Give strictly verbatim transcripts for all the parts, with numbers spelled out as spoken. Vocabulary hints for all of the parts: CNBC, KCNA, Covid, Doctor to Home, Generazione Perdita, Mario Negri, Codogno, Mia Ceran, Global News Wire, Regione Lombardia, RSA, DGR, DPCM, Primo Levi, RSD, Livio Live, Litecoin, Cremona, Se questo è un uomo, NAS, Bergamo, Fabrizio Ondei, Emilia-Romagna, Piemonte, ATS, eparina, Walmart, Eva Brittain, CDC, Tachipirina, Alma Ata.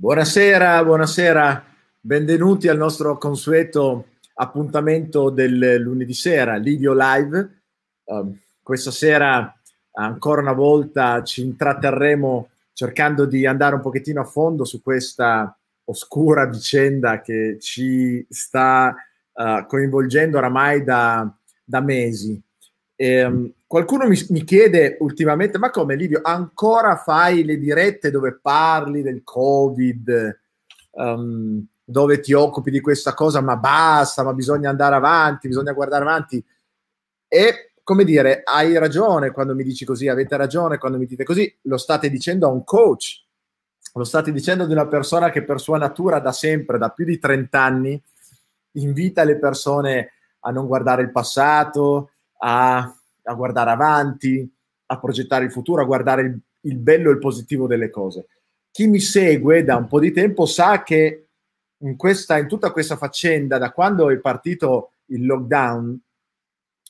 Buonasera, buonasera, benvenuti al nostro consueto appuntamento del lunedì sera, Livio Live. Uh, questa sera ancora una volta ci intratterremo cercando di andare un pochettino a fondo su questa oscura vicenda che ci sta uh, coinvolgendo oramai da, da mesi. E, um, qualcuno mi, mi chiede ultimamente, ma come Livio, ancora fai le dirette dove parli del Covid, um, dove ti occupi di questa cosa, ma basta, ma bisogna andare avanti, bisogna guardare avanti. E, come dire, hai ragione quando mi dici così, avete ragione quando mi dite così, lo state dicendo a un coach, lo state dicendo ad una persona che per sua natura da sempre, da più di trent'anni, invita le persone a non guardare il passato, a... a guardare avanti, a progettare il futuro, a guardare il, il bello e il positivo delle cose. Chi mi segue da un po' di tempo sa che in, questa, in tutta questa faccenda, da quando è partito il lockdown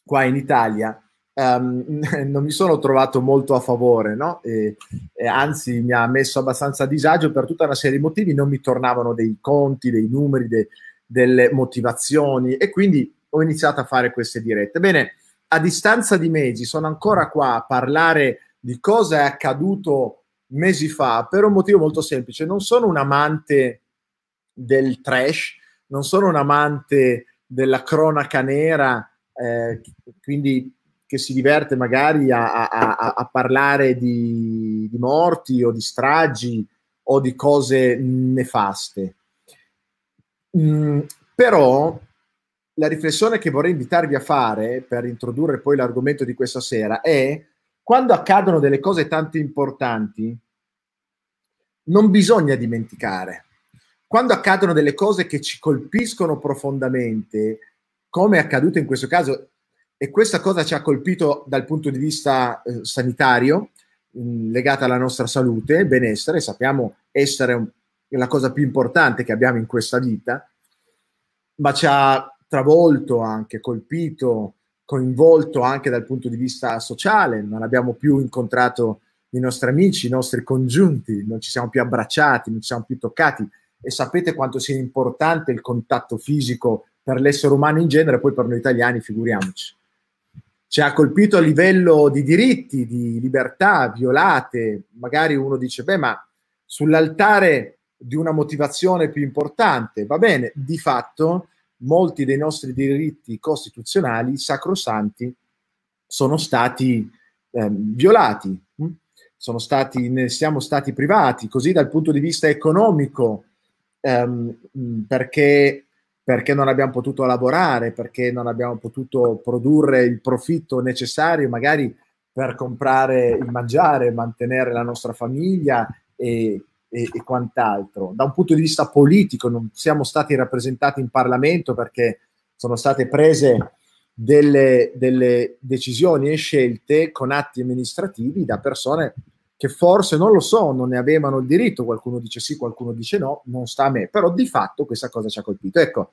qua in Italia, um, non mi sono trovato molto a favore, no? E, e anzi, mi ha messo abbastanza a disagio per tutta una serie di motivi. Non mi tornavano dei conti, dei numeri, de, delle motivazioni, e quindi ho iniziato a fare queste dirette. Bene, a distanza di mesi sono ancora qua a parlare di cosa è accaduto mesi fa per un motivo molto semplice. Non sono un amante del trash, non sono un amante della cronaca nera, eh, quindi che si diverte magari a, a, a parlare di, di morti o di stragi o di cose nefaste. Mm, però... La riflessione che vorrei invitarvi a fare per introdurre poi l'argomento di questa sera è: quando accadono delle cose tanto importanti non bisogna dimenticare. Quando accadono delle cose che ci colpiscono profondamente, come è accaduto in questo caso, e questa cosa ci ha colpito dal punto di vista eh, sanitario, mh, legata alla nostra salute, benessere, sappiamo essere un, la cosa più importante che abbiamo in questa vita, ma ci ha travolto anche, colpito, coinvolto anche dal punto di vista sociale. Non abbiamo più incontrato i nostri amici, i nostri congiunti, non ci siamo più abbracciati, non ci siamo più toccati, e sapete quanto sia importante il contatto fisico per l'essere umano in genere, poi per noi italiani figuriamoci. Ci ha colpito a livello di diritti, di libertà violate. Magari uno dice, beh, ma sull'altare di una motivazione più importante, va bene, di fatto molti dei nostri diritti costituzionali sacrosanti sono stati eh, violati, sono stati, ne siamo stati privati, così dal punto di vista economico, ehm, perché, perché non abbiamo potuto lavorare, perché non abbiamo potuto produrre il profitto necessario magari per comprare il mangiare, mantenere la nostra famiglia e E, e quant'altro. Da un punto di vista politico non siamo stati rappresentati in Parlamento perché sono state prese delle, delle decisioni e scelte con atti amministrativi da persone che forse non lo so, non ne avevano il diritto. Qualcuno dice sì, qualcuno dice no, non sta a me, però di fatto questa cosa ci ha colpito. Ecco,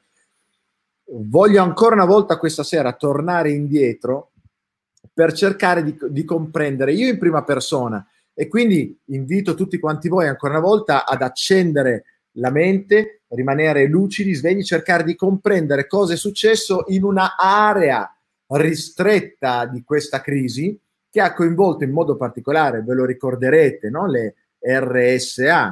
voglio ancora una volta questa sera tornare indietro per cercare di, di comprendere io in prima persona. E quindi invito tutti quanti voi ancora una volta ad accendere la mente, rimanere lucidi, svegli, cercare di comprendere cosa è successo in una area ristretta di questa crisi che ha coinvolto in modo particolare, ve lo ricorderete, no? Le R S A,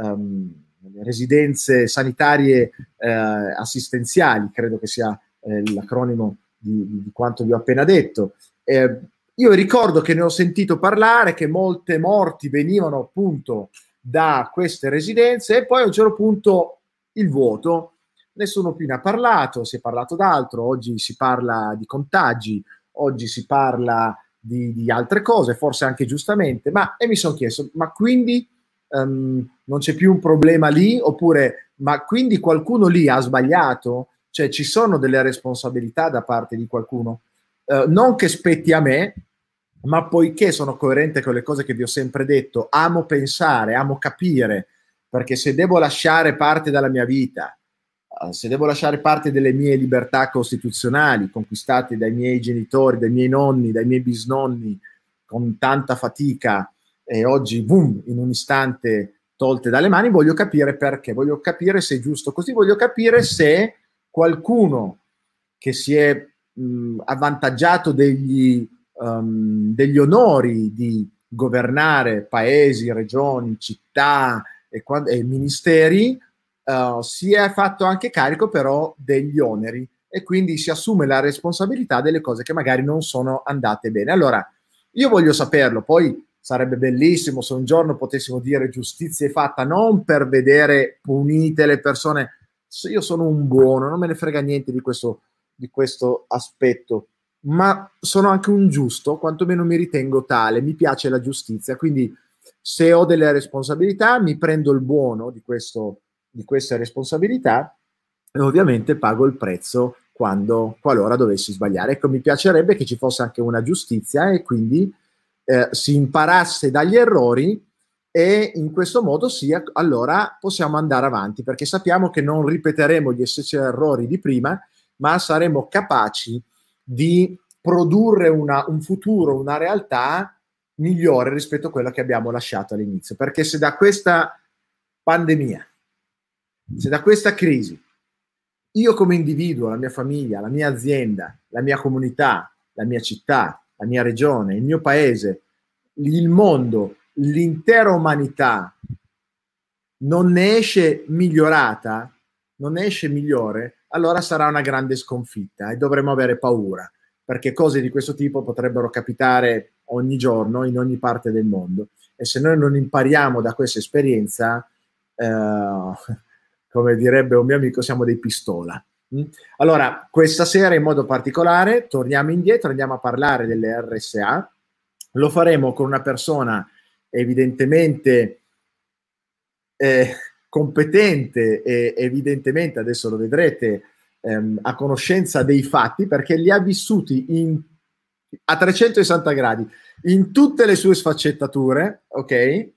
um, le residenze sanitarie eh, assistenziali, credo che sia eh, l'acronimo di, di quanto vi ho appena detto. Eh, Io ricordo che ne ho sentito parlare, che molte morti venivano appunto da queste residenze, e poi a un certo punto il vuoto, nessuno più ne ha parlato, si è parlato d'altro. Oggi si parla di contagi, oggi si parla di, di altre cose, forse anche giustamente, ma e mi sono chiesto, ma quindi um, non c'è più un problema lì? Oppure, ma quindi qualcuno lì ha sbagliato? Cioè ci sono delle responsabilità da parte di qualcuno? Uh, non che spetti a me, ma poiché sono coerente con le cose che vi ho sempre detto, amo pensare, amo capire, perché se devo lasciare parte della mia vita, uh, se devo lasciare parte delle mie libertà costituzionali conquistate dai miei genitori, dai miei nonni, dai miei bisnonni, con tanta fatica, e oggi boom, in un istante tolte dalle mani, voglio capire perché, voglio capire se è giusto così, voglio capire se qualcuno che si è mh, avvantaggiato degli, um, degli onori di governare paesi, regioni, città e, e ministeri, uh, si è fatto anche carico però degli oneri e quindi si assume la responsabilità delle cose che magari non sono andate bene. Allora, io voglio saperlo, poi sarebbe bellissimo se un giorno potessimo dire giustizia è fatta, non per vedere punite le persone, io sono un buono, non me ne frega niente di questo, di questo aspetto, ma sono anche un giusto, quantomeno mi ritengo tale, mi piace la giustizia, quindi se ho delle responsabilità mi prendo il buono di, questo, di queste responsabilità e ovviamente pago il prezzo quando, qualora dovessi sbagliare. Ecco, mi piacerebbe che ci fosse anche una giustizia e quindi eh, si imparasse dagli errori e in questo modo sì, allora possiamo andare avanti, perché sappiamo che non ripeteremo gli stessi errori di prima, ma saremo capaci di produrre una, un futuro, una realtà migliore rispetto a quella che abbiamo lasciato all'inizio. Perché se da questa pandemia, se da questa crisi, io come individuo, la mia famiglia, la mia azienda, la mia comunità, la mia città, la mia regione, il mio paese, il mondo, l'intera umanità non ne esce migliorata, non ne esce migliore, allora sarà una grande sconfitta e dovremo avere paura, perché cose di questo tipo potrebbero capitare ogni giorno in ogni parte del mondo. E se noi non impariamo da questa esperienza... Eh, come direbbe un mio amico, siamo dei pistola. Allora, questa sera in modo particolare torniamo indietro, andiamo a parlare delle R S A, lo faremo con una persona evidentemente eh, competente e evidentemente, adesso lo vedrete, ehm, a conoscenza dei fatti, perché li ha vissuti in, a trecentosessanta gradi, in tutte le sue sfaccettature, ok? Eh,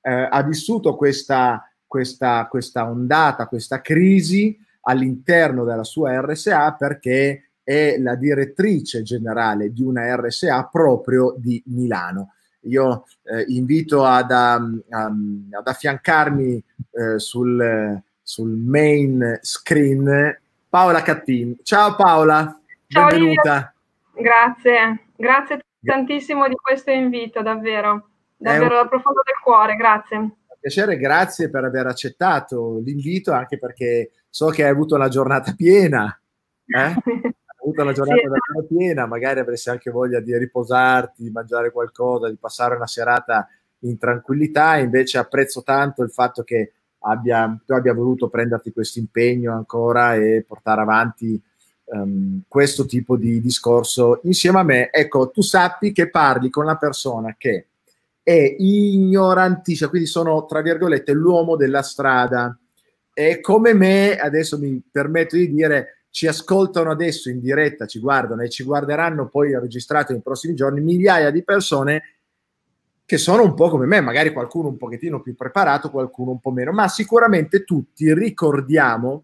ha vissuto questa... Questa, questa ondata, questa crisi all'interno della sua R S A, perché è la direttrice generale di una R S A proprio di Milano. Io eh, invito ad, um, ad affiancarmi eh, sul, sul main screen Paola Cattin. Ciao Paola, ciao, benvenuta. Io. Grazie, grazie tantissimo di questo invito, davvero, davvero un... dal profondo del cuore, grazie. Piacere, grazie per aver accettato l'invito, anche perché so che hai avuto una giornata piena, eh? Hai avuto una giornata sì. piena, magari avresti anche voglia di riposarti, di mangiare qualcosa, di passare una serata in tranquillità, invece apprezzo tanto il fatto che abbia, tu abbia voluto prenderti questo impegno ancora e portare avanti um, questo tipo di discorso insieme a me. Ecco, tu sappi che parli con la persona che è ignorantissima, quindi sono, tra virgolette, l'uomo della strada. E come me, adesso mi permetto di dire, ci ascoltano adesso in diretta, ci guardano e ci guarderanno poi registrato nei prossimi giorni migliaia di persone che sono un po' come me, magari qualcuno un pochettino più preparato, qualcuno un po' meno, ma sicuramente tutti ricordiamo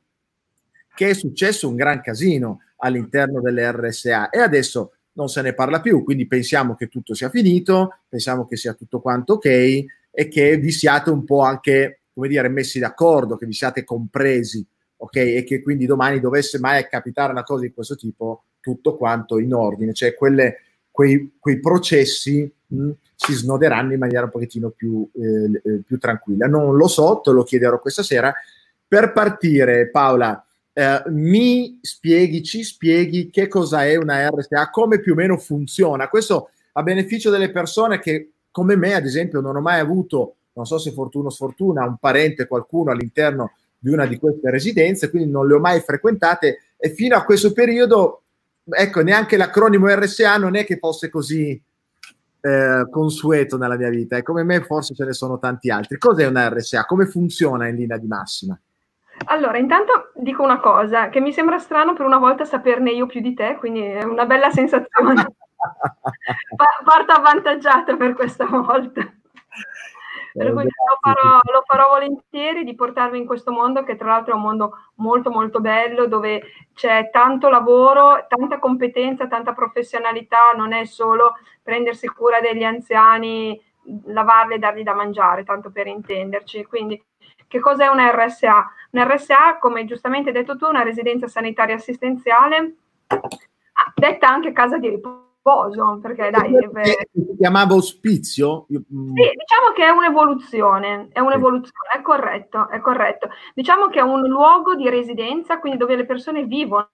che è successo un gran casino all'interno delle R S A e adesso non se ne parla più, quindi pensiamo che tutto sia finito, pensiamo che sia tutto quanto ok e che vi siate un po' anche, come dire, messi d'accordo, che vi siate compresi, ok? E che quindi domani dovesse mai capitare una cosa di questo tipo, tutto quanto in ordine, cioè quelle, quei, quei processi mh, si snoderanno in maniera un pochettino più, eh, più tranquilla. Non lo so, te lo chiederò questa sera. Per partire, Paola, Uh, mi spieghi, ci spieghi che cosa è una R S A, come più o meno funziona, questo a beneficio delle persone che come me ad esempio non ho mai avuto, non so se fortuna o sfortuna, un parente, qualcuno all'interno di una di queste residenze, quindi non le ho mai frequentate e fino a questo periodo, ecco, neanche l'acronimo R S A non è che fosse così eh, consueto nella mia vita e come me forse ce ne sono tanti altri. Cos'è una R S A? Come funziona in linea di massima? Allora, intanto dico una cosa, che mi sembra strano per una volta saperne io più di te, quindi è una bella sensazione. Parto avvantaggiata per questa volta. Per cui lo farò, lo farò volentieri di portarvi in questo mondo, che tra l'altro è un mondo molto molto bello, dove c'è tanto lavoro, tanta competenza, tanta professionalità, non è solo prendersi cura degli anziani lavarle e dargli da mangiare, tanto per intenderci. Quindi che cos'è un R S A? Un R S A, come giustamente detto tu, una residenza sanitaria assistenziale, detta anche casa di riposo, perché dai... Perché si chiamava ospizio? Sì, diciamo che è un'evoluzione, è un'evoluzione, è corretto, è corretto. Diciamo che è un luogo di residenza, quindi dove le persone vivono,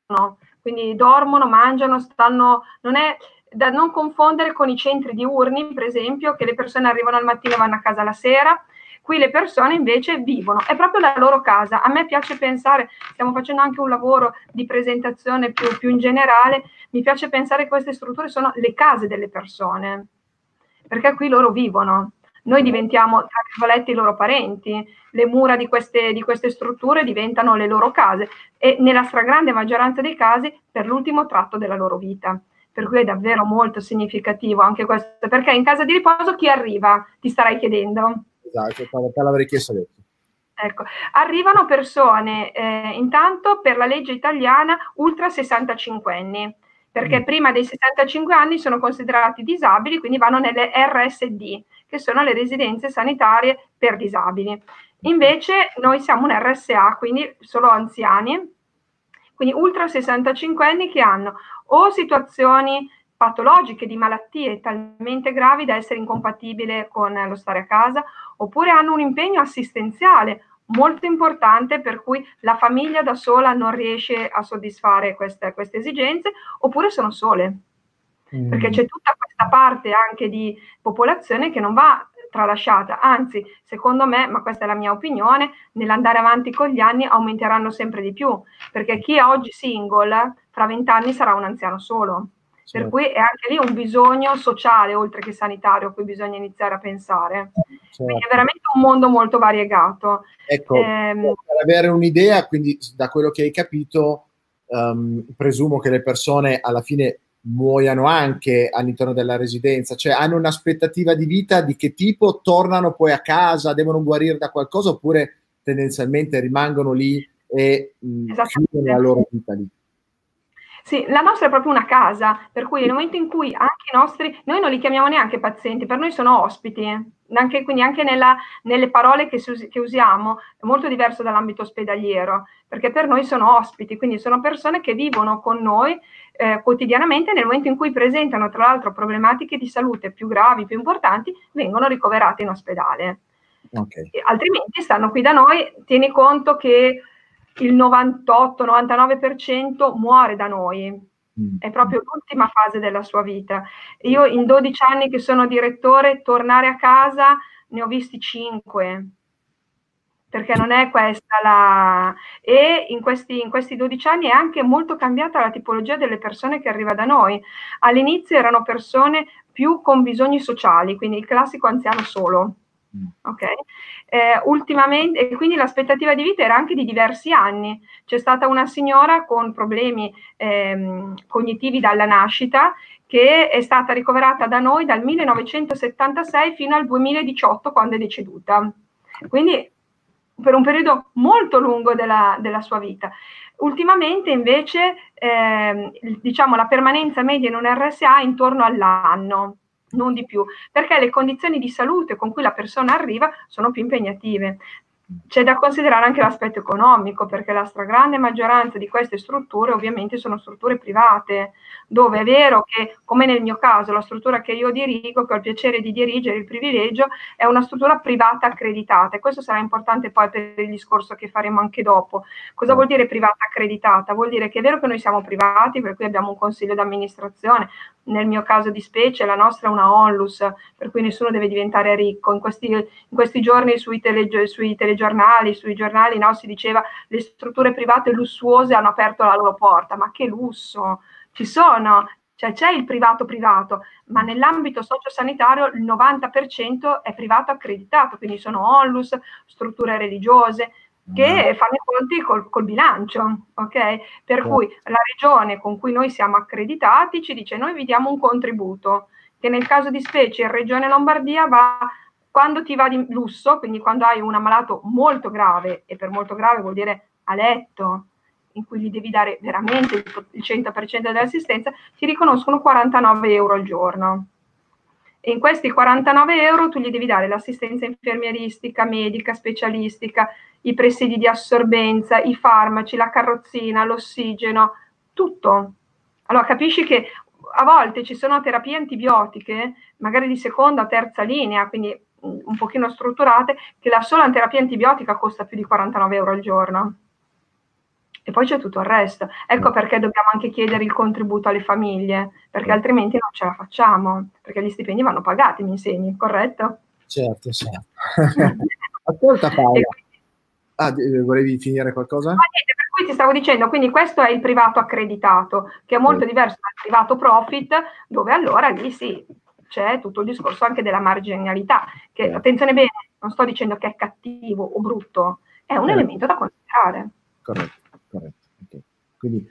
quindi dormono, mangiano, stanno... Non è da non confondere con i centri diurni, per esempio, che le persone arrivano al mattino e vanno a casa la sera. Qui le persone invece vivono, è proprio la loro casa. A me piace pensare, stiamo facendo anche un lavoro di presentazione più, più in generale, mi piace pensare che queste strutture sono le case delle persone, perché qui loro vivono. Noi diventiamo, tra virgolette, i loro parenti, le mura di queste, di queste strutture diventano le loro case e nella stragrande maggioranza dei casi per l'ultimo tratto della loro vita. Per cui è davvero molto significativo anche questo, perché in casa di riposo chi arriva? Ti starai chiedendo. Esatto, te l'avrei chiesto adesso. Ecco, arrivano persone eh, intanto per la legge italiana ultra sessantacinquenni, perché mm. prima dei sessantacinque anni sono considerati disabili, quindi vanno nelle R S D, che sono le residenze sanitarie per disabili. Invece noi siamo un R S A, quindi solo anziani, quindi ultra sessantacinquenni che hanno o situazioni patologiche, di malattie talmente gravi da essere incompatibile con lo stare a casa, oppure hanno un impegno assistenziale molto importante per cui la famiglia da sola non riesce a soddisfare queste, queste esigenze, oppure sono sole, mm. perché c'è tutta questa parte anche di popolazione che non va tralasciata, anzi secondo me, ma questa è la mia opinione, nell'andare avanti con gli anni aumenteranno sempre di più, perché chi è oggi single fra vent'anni sarà un anziano solo. Per cui è anche lì un bisogno sociale, oltre che sanitario, a cui bisogna iniziare a pensare. Certo. Quindi è veramente un mondo molto variegato. Ecco, eh, per avere un'idea, quindi da quello che hai capito, um, presumo che le persone alla fine muoiano anche all'interno della residenza, cioè hanno un'aspettativa di vita di che tipo? Tornano poi a casa, devono guarire da qualcosa, oppure tendenzialmente rimangono lì e vivono la loro vita lì? Sì, la nostra è proprio una casa, per cui nel momento in cui anche i nostri, noi non li chiamiamo neanche pazienti, per noi sono ospiti, anche, quindi anche nella, nelle parole che, si, che usiamo è molto diverso dall'ambito ospedaliero, perché per noi sono ospiti, quindi sono persone che vivono con noi eh, quotidianamente, nel momento in cui presentano tra l'altro problematiche di salute più gravi, più importanti, vengono ricoverate in ospedale. Okay. E altrimenti stanno qui da noi, tieni conto che il novantotto novantanove per cento muore da noi, è proprio l'ultima fase della sua vita. Io in dodici anni che sono direttore, tornare a casa ne ho visti cinque, perché non è questa la... E in questi, in questi dodici anni è anche molto cambiata la tipologia delle persone che arriva da noi. All'inizio erano persone più con bisogni sociali, quindi il classico anziano solo. Ok, eh, ultimamente, e quindi l'aspettativa di vita era anche di diversi anni. C'è stata una signora con problemi ehm, cognitivi dalla nascita che è stata ricoverata da noi dal millenovecentosettantasei fino al duemiladiciotto, quando è deceduta, quindi per un periodo molto lungo della, della sua vita. Ultimamente invece ehm, diciamo la permanenza media in un R S A è intorno all'anno, non di più, perché le condizioni di salute con cui la persona arriva sono più impegnative. C'è da considerare anche l'aspetto economico, perché la stragrande maggioranza di queste strutture ovviamente sono strutture private, dove è vero che, come nel mio caso, la struttura che io dirigo, che ho il piacere di dirigere, il privilegio, è una struttura privata accreditata, e questo sarà importante poi per il discorso che faremo anche dopo. Cosa vuol dire privata accreditata? Vuol dire che è vero che noi siamo privati, per cui abbiamo un consiglio d'amministrazione, nel mio caso di specie la nostra è una onlus, per cui nessuno deve diventare ricco. In questi, in questi giorni sui, tele, sui telegiornali, sui giornali no, si diceva le strutture private lussuose hanno aperto la loro porta, ma che lusso, ci sono, cioè c'è il privato privato, ma nell'ambito sociosanitario il novanta per cento è privato accreditato, quindi sono onlus, strutture religiose, che fanno i conti col, col bilancio, ok? Per sì. cui la regione con cui noi siamo accreditati ci dice noi vi diamo un contributo, che nel caso di specie in Regione Lombardia va, quando ti va di lusso, quindi quando hai un ammalato molto grave, e per molto grave vuol dire a letto, in cui gli devi dare veramente il cento per cento dell'assistenza, ti riconoscono quarantanove euro al giorno. E in questi quarantanove euro tu gli devi dare l'assistenza infermieristica, medica, specialistica, i presidi di assorbenza, i farmaci, la carrozzina, l'ossigeno, tutto. Allora capisci che a volte ci sono terapie antibiotiche, magari di seconda o terza linea, quindi un pochino strutturate, che la sola terapia antibiotica costa più di quarantanove euro al giorno. E poi c'è tutto il resto. Ecco perché dobbiamo anche chiedere il contributo alle famiglie, perché altrimenti non ce la facciamo, perché gli stipendi vanno pagati, mi insegni, corretto? Certo, certo. Ascolta Paola. Ah, volevi finire qualcosa? Ma niente, per cui ti stavo dicendo, quindi questo è il privato accreditato, che è molto diverso dal privato profit, dove allora lì sì, c'è tutto il discorso anche della marginalità, che, attenzione bene, non sto dicendo che è cattivo o brutto, è un Corretto. Elemento da considerare. Corretto, corretto. Okay. Quindi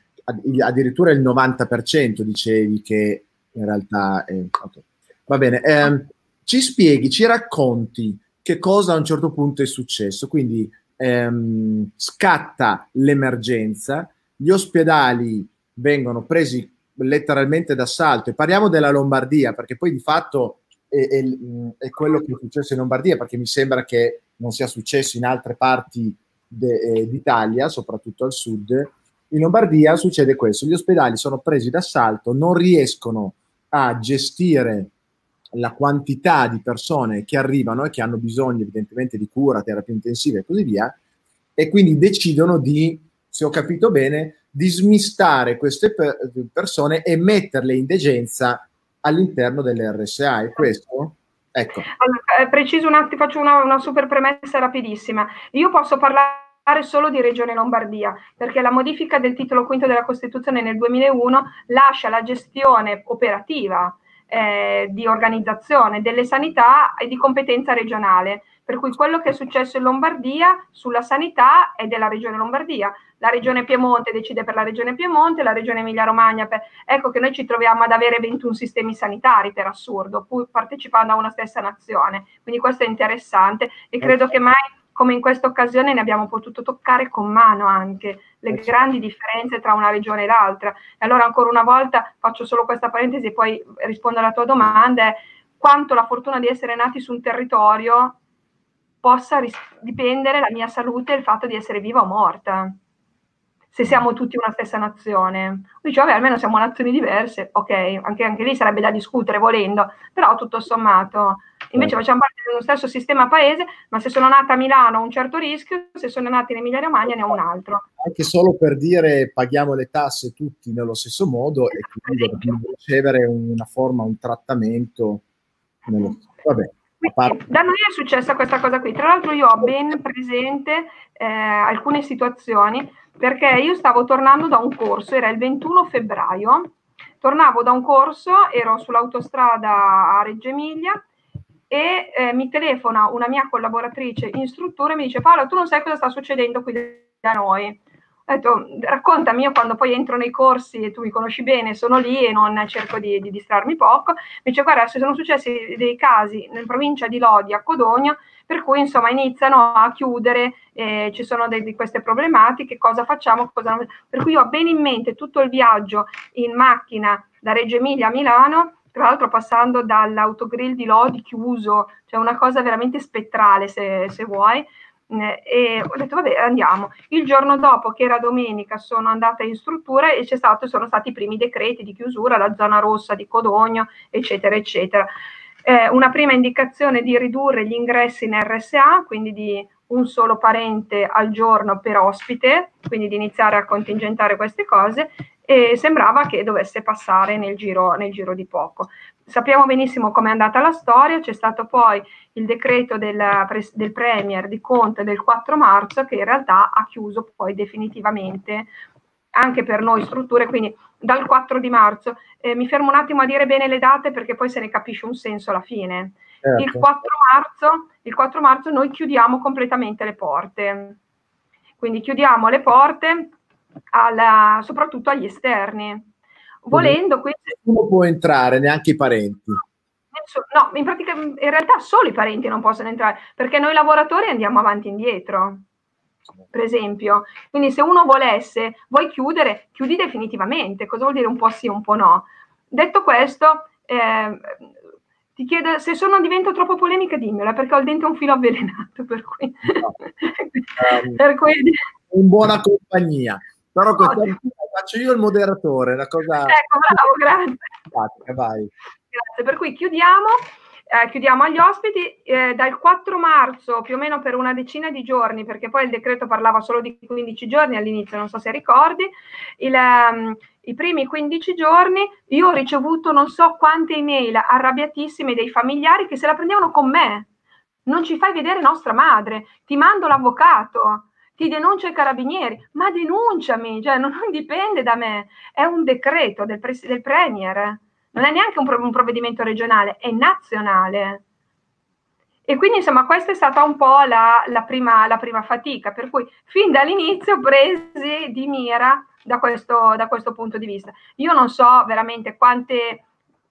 addirittura il novanta per cento dicevi che in realtà... È... Okay. Va bene, eh, ci spieghi, ci racconti che cosa a un certo punto è successo, quindi... Ehm, scatta l'emergenza, gli ospedali vengono presi letteralmente d'assalto, e parliamo della Lombardia perché poi di fatto è, è, è quello che è successo in Lombardia, perché mi sembra che non sia successo in altre parti de, d'Italia, soprattutto al sud. In Lombardia succede questo, gli ospedali sono presi d'assalto, non riescono a gestire la quantità di persone che arrivano e che hanno bisogno evidentemente di cura, terapia intensiva e così via, e quindi decidono di, se ho capito bene, di smistare queste persone e metterle in degenza all'interno delle R S A, è questo? Ecco. Allora, preciso un attimo, faccio una, una super premessa rapidissima. Io posso parlare solo di Regione Lombardia, perché la modifica del titolo quinto della Costituzione nel duemilauno lascia la gestione operativa Eh, di organizzazione delle sanità e di competenza regionale, per cui quello che è successo in Lombardia sulla sanità è della Regione Lombardia, la Regione Piemonte decide per la Regione Piemonte, la Regione Emilia-Romagna per... ecco che noi ci troviamo ad avere ventuno sistemi sanitari per assurdo, pur partecipando a una stessa nazione, quindi questo è interessante e credo che mai come in questa occasione ne abbiamo potuto toccare con mano anche le grandi differenze tra una regione e l'altra. E allora ancora una volta faccio solo questa parentesi e poi rispondo alla tua domanda, è quanto la fortuna di essere nati su un territorio possa dipendere la mia salute e il fatto di essere viva o morta. Se siamo tutti una stessa nazione. Dice, vabbè, almeno siamo nazioni diverse, ok, anche, anche lì sarebbe da discutere volendo, però tutto sommato... Invece facciamo parte dello stesso sistema paese, ma se sono nata a Milano ho un certo rischio, se sono nata in Emilia-Romagna ne ho un altro. Anche solo per dire paghiamo le tasse tutti nello stesso modo e quindi dobbiamo ricevere una forma, un trattamento. Nello... Vabbè, quindi, da noi è successa questa cosa qui. Tra l'altro io ho ben presente eh, alcune situazioni, perché io stavo tornando da un corso, era il ventuno febbraio, tornavo da un corso, ero sull'autostrada a Reggio Emilia, e eh, mi telefona una mia collaboratrice istruttore e mi dice Paola, tu non sai cosa sta succedendo qui da noi. Ho detto, raccontami, io quando poi entro nei corsi e tu mi conosci bene, sono lì e non cerco di, di distrarmi poco. Mi dice, guarda, sono successi dei casi nella provincia di Lodi, a Codogno, per cui insomma iniziano a chiudere, eh, ci sono dei, di queste problematiche, cosa facciamo, cosa non... Per cui io ho bene in mente tutto il viaggio in macchina da Reggio Emilia a Milano, tra l'altro passando dall'autogrill di Lodi chiuso, cioè una cosa veramente spettrale se, se vuoi, e ho detto vabbè andiamo. Il giorno dopo, che era domenica, sono andata in struttura e c'è stato, sono stati i primi decreti di chiusura, la zona rossa di Codogno, eccetera, eccetera. Eh, una prima indicazione di ridurre gli ingressi in R S A, quindi di un solo parente al giorno per ospite, quindi di iniziare a contingentare queste cose, e sembrava che dovesse passare nel giro, nel giro di poco. Sappiamo benissimo com'è andata la storia, c'è stato poi il decreto del, del Premier di Conte del quattro marzo che in realtà ha chiuso poi definitivamente anche per noi strutture, quindi dal quattro di marzo. Eh, mi fermo un attimo a dire bene le date perché poi se ne capisce un senso alla fine. Certo. Il quattro marzo, il quattro marzo noi chiudiamo completamente le porte, quindi chiudiamo le porte alla, soprattutto agli esterni. Volendo, quindi, nessuno può entrare, neanche i parenti. No, in pratica in realtà solo i parenti non possono entrare, perché noi lavoratori andiamo avanti e indietro, per esempio. Quindi se uno volesse, vuoi chiudere, chiudi definitivamente. Cosa vuol dire un po' sì, un po' no? Detto questo, eh, Ti chiedo, se sono divento troppo polemica, dimmela, perché ho il dente un filo avvelenato, per cui, no, per cui... in buona compagnia. Però questa... oh, faccio io il moderatore, la cosa... Ecco, bravo, grazie. Vai, vai. Grazie, per cui chiudiamo, eh, chiudiamo agli ospiti, eh, dal quattro marzo più o meno per una decina di giorni, perché poi il decreto parlava solo di quindici giorni all'inizio, non so se ricordi, il... Um, i primi quindici giorni io ho ricevuto non so quante email arrabbiatissime dei familiari che se la prendevano con me. Non ci fai vedere nostra madre, ti mando l'avvocato, ti denuncia i carabinieri, ma denunciami, cioè non, non dipende da me, è un decreto del, pre, del Premier, non è neanche un, un provvedimento regionale, è nazionale. E quindi insomma questa è stata un po' la, la, prima, la prima fatica, per cui fin dall'inizio presi di mira da questo, da questo punto di vista. Io non so veramente quante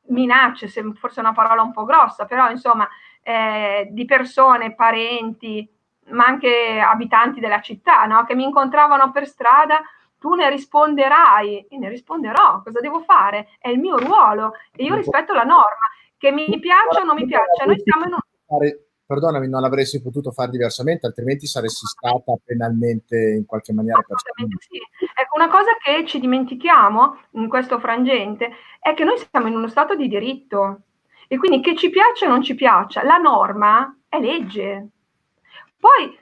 minacce, se forse è una parola un po' grossa, però insomma eh, di persone, parenti, ma anche abitanti della città, no? Che mi incontravano per strada, tu ne risponderai, e ne risponderò, cosa devo fare? È il mio ruolo e io rispetto la norma, che mi piaccia o non mi piaccia, noi siamo in un... Fare, perdonami, non l'avresti potuto fare diversamente, altrimenti saresti stata penalmente in qualche maniera perseguita. Sì. Ecco, una cosa che ci dimentichiamo in questo frangente è che noi siamo in uno stato di diritto e quindi che ci piaccia o non ci piaccia, la norma è legge. Poi,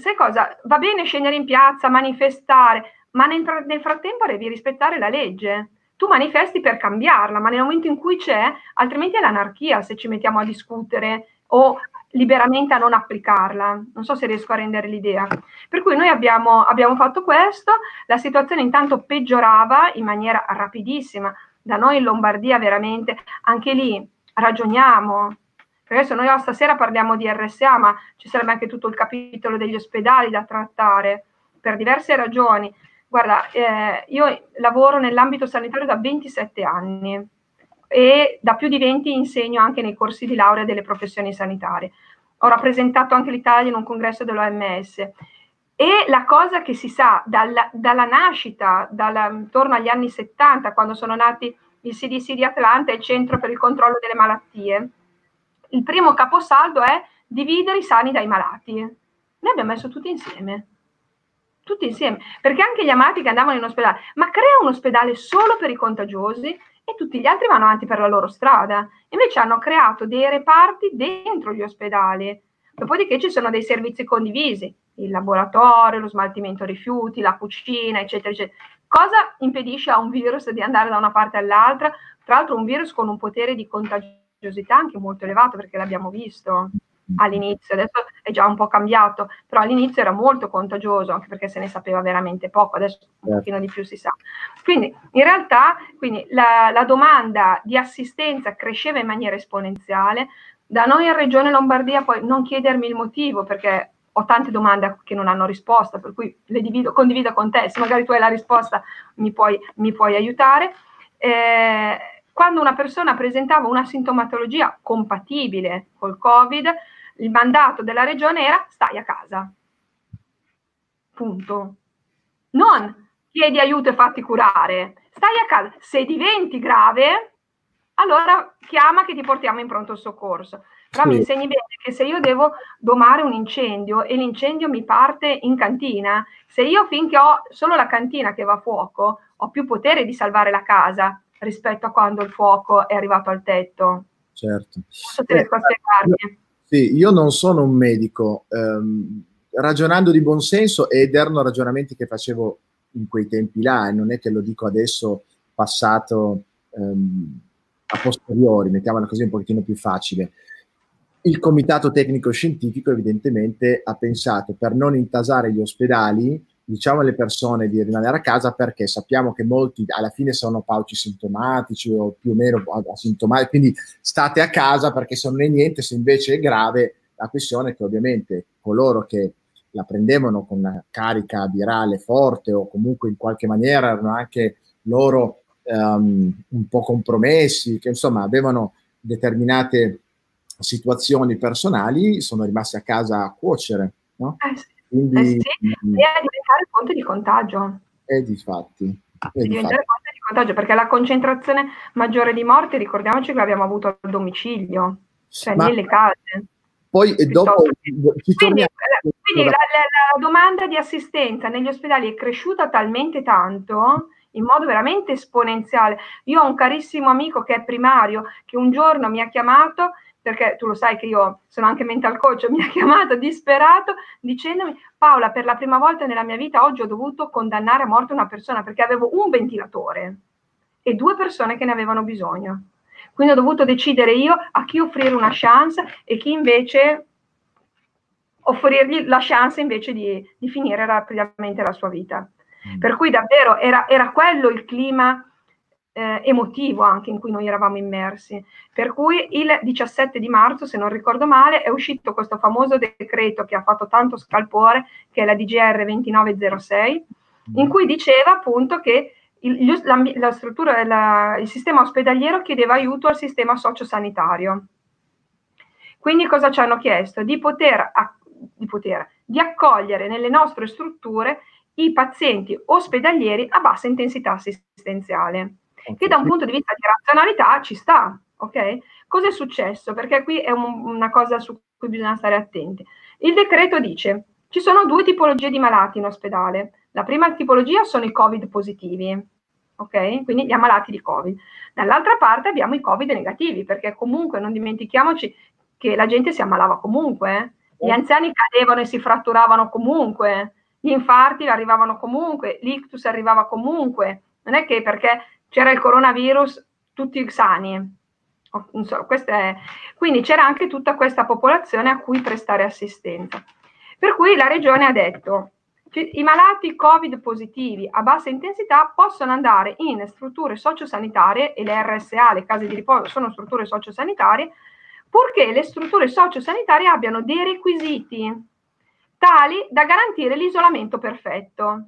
sai cosa? Va bene scendere in piazza, manifestare, ma nel, nel frattempo devi rispettare la legge. Tu manifesti per cambiarla, ma nel momento in cui c'è, altrimenti è l'anarchia se ci mettiamo a discutere o liberamente a non applicarla. Non so se riesco a rendere l'idea. Per cui noi abbiamo, abbiamo fatto questo, la situazione intanto peggiorava in maniera rapidissima. Da noi in Lombardia veramente, anche lì ragioniamo. Perché adesso noi stasera parliamo di R S A, ma ci sarebbe anche tutto il capitolo degli ospedali da trattare per diverse ragioni. Guarda, eh, io lavoro nell'ambito sanitario da ventisette anni. E da più di venti insegno anche nei corsi di laurea delle professioni sanitarie. Ho rappresentato anche l'Italia in un congresso dell'O M S e la cosa che si sa dalla, dalla nascita, dalla, intorno agli anni settanta, quando sono nati il C D C di Atlanta e il Centro per il Controllo delle Malattie, il primo caposaldo è dividere i sani dai malati. Noi abbiamo messo tutti insieme. Tutti insieme. Perché anche gli amati che andavano in ospedale, ma crea un ospedale solo per i contagiosi e tutti gli altri vanno avanti per la loro strada. Invece hanno creato dei reparti dentro gli ospedali. Dopodiché ci sono dei servizi condivisi, il laboratorio, lo smaltimento rifiuti, la cucina, eccetera, eccetera. Cosa impedisce a un virus di andare da una parte all'altra? Tra l'altro un virus con un potere di contagiosità anche molto elevato, perché l'abbiamo visto all'inizio. Adesso è già un po' cambiato, però all'inizio era molto contagioso, anche perché se ne sapeva veramente poco, adesso un pochino di più si sa. Quindi in realtà quindi, la, la domanda di assistenza cresceva in maniera esponenziale. Da noi in Regione Lombardia poi non chiedermi il motivo, perché ho tante domande che non hanno risposta, per cui le divido, condivido con te, se magari tu hai la risposta mi puoi, mi puoi aiutare. Eh, quando una persona presentava una sintomatologia compatibile col Covid, il mandato della regione era stai a casa, punto. Non chiedi aiuto e fatti curare, stai a casa. Se diventi grave, allora chiama che ti portiamo in pronto soccorso. Però sì, mi insegni bene che se io devo domare un incendio e l'incendio mi parte in cantina, se io finché ho solo la cantina che va a fuoco, ho più potere di salvare la casa rispetto a quando il fuoco è arrivato al tetto. Certo. Posso te eh, spiegarmi? Sì, io non sono un medico, ehm, ragionando di buonsenso, ed erano ragionamenti che facevo in quei tempi là, e non è che lo dico adesso passato ehm, a posteriori, mettiamola così un pochettino più facile. Il comitato tecnico scientifico evidentemente ha pensato, per non intasare gli ospedali, diciamo alle persone di rimanere a casa, perché sappiamo che molti alla fine sono pauci sintomatici o più o meno asintomatici, quindi state a casa perché se non è niente, se invece è grave. La questione è che ovviamente coloro che la prendevano con una carica virale forte o comunque in qualche maniera erano anche loro um, un po' compromessi, che insomma avevano determinate situazioni personali, sono rimasti a casa a cuocere, no? Eh sì. Quindi, eh sì, è diventare fonte di contagio. E di fatti. È di fatti. Fonte di vantaggio, perché la concentrazione maggiore di morti, ricordiamoci che l'abbiamo avuto a domicilio, cioè ma nelle case. Poi e dopo che... ci quindi, quindi la, la, la domanda di assistenza negli ospedali è cresciuta talmente tanto, in modo veramente esponenziale. Io ho un carissimo amico che è primario, che un giorno mi ha chiamato, perché tu lo sai che io sono anche mental coach, mi ha chiamato disperato dicendomi: Paola, per la prima volta nella mia vita oggi ho dovuto condannare a morte una persona perché avevo un ventilatore e due persone che ne avevano bisogno. Quindi ho dovuto decidere io a chi offrire una chance e chi invece offrirgli la chance invece di, di finire rapidamente la sua vita. Per cui davvero era, era quello il clima Eh, emotivo anche in cui noi eravamo immersi, per cui il diciassette di marzo, se non ricordo male, è uscito questo famoso decreto che ha fatto tanto scalpore, che è la D G R ventinove zero sei, in cui diceva appunto che il, la, la struttura, la, il sistema ospedaliero chiedeva aiuto al sistema sociosanitario. Quindi cosa ci hanno chiesto? Di poter, a, di poter di accogliere nelle nostre strutture i pazienti ospedalieri a bassa intensità assistenziale, che da un punto di vista di razionalità ci sta, ok? Cosa è successo? Perché qui è un, una cosa su cui bisogna stare attenti. Il decreto dice: ci sono due tipologie di malati in ospedale. La prima tipologia sono i Covid positivi, ok? Quindi gli ammalati di Covid. Dall'altra parte abbiamo i Covid negativi, perché comunque non dimentichiamoci che la gente si ammalava comunque, eh? Gli anziani cadevano e si fratturavano comunque, gli infarti arrivavano comunque, l'ictus arrivava comunque. Non è che perché c'era il coronavirus, tutti sani. Non so, è... Quindi c'era anche tutta questa popolazione a cui prestare assistenza. Per cui la regione ha detto che i malati Covid positivi a bassa intensità possono andare in strutture sociosanitarie, e le R S A, le case di riposo, sono strutture sociosanitarie, purché le strutture sociosanitarie abbiano dei requisiti tali da garantire l'isolamento perfetto.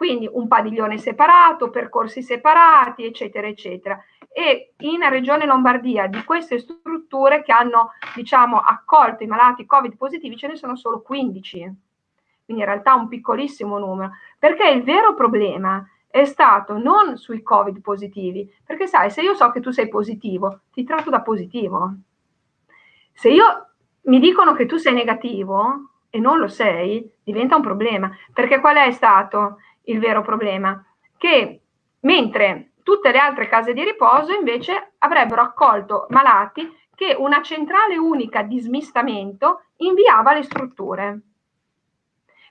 Quindi un padiglione separato, percorsi separati, eccetera, eccetera. E in Regione Lombardia di queste strutture che hanno, diciamo, accolto i malati Covid positivi ce ne sono solo quindici. Quindi in realtà un piccolissimo numero. Perché il vero problema è stato non sui Covid positivi, perché sai, se io so che tu sei positivo, ti tratto da positivo. Se io mi dicono che tu sei negativo e non lo sei, diventa un problema. Perché qual è stato il vero problema? Che mentre tutte le altre case di riposo invece avrebbero accolto malati che una centrale unica di smistamento inviava alle strutture.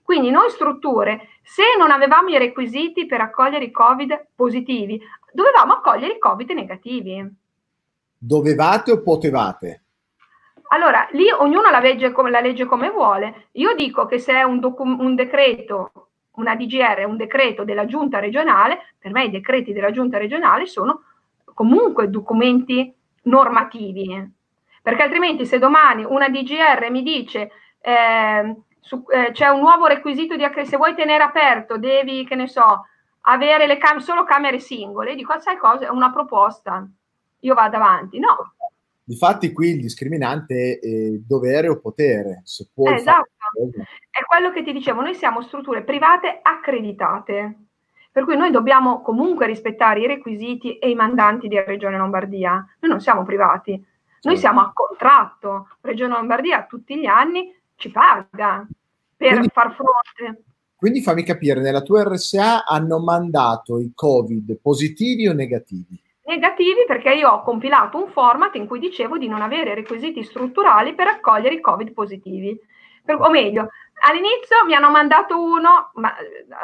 Quindi noi strutture, se non avevamo i requisiti per accogliere i Covid positivi, dovevamo accogliere i Covid negativi. Dovevate o potevate? Allora, lì ognuno la legge come, la legge come vuole. Io dico che se è un, un decreto, una D G R, un decreto della giunta regionale, per me i decreti della giunta regionale sono comunque documenti normativi, perché altrimenti se domani una D G R mi dice eh, eh, c'è un nuovo requisito di se vuoi tenere aperto devi, che ne so, avere le cam- solo camere singole, dico, sai cosa, è una proposta, io vado avanti, no. Difatti qui il discriminante è dovere o potere. Se puoi, esatto, fare... è quello che ti dicevo, noi siamo strutture private accreditate, per cui noi dobbiamo comunque rispettare i requisiti e i mandanti della Regione Lombardia, noi non siamo privati, noi sì, siamo a contratto, Regione Lombardia tutti gli anni ci paga per quindi, far fronte. Quindi fammi capire, nella tua R S A hanno mandato i Covid positivi o negativi? Negativi, perché io ho compilato un format in cui dicevo di non avere requisiti strutturali per accogliere i Covid positivi. Per, o meglio, all'inizio mi hanno mandato uno, ma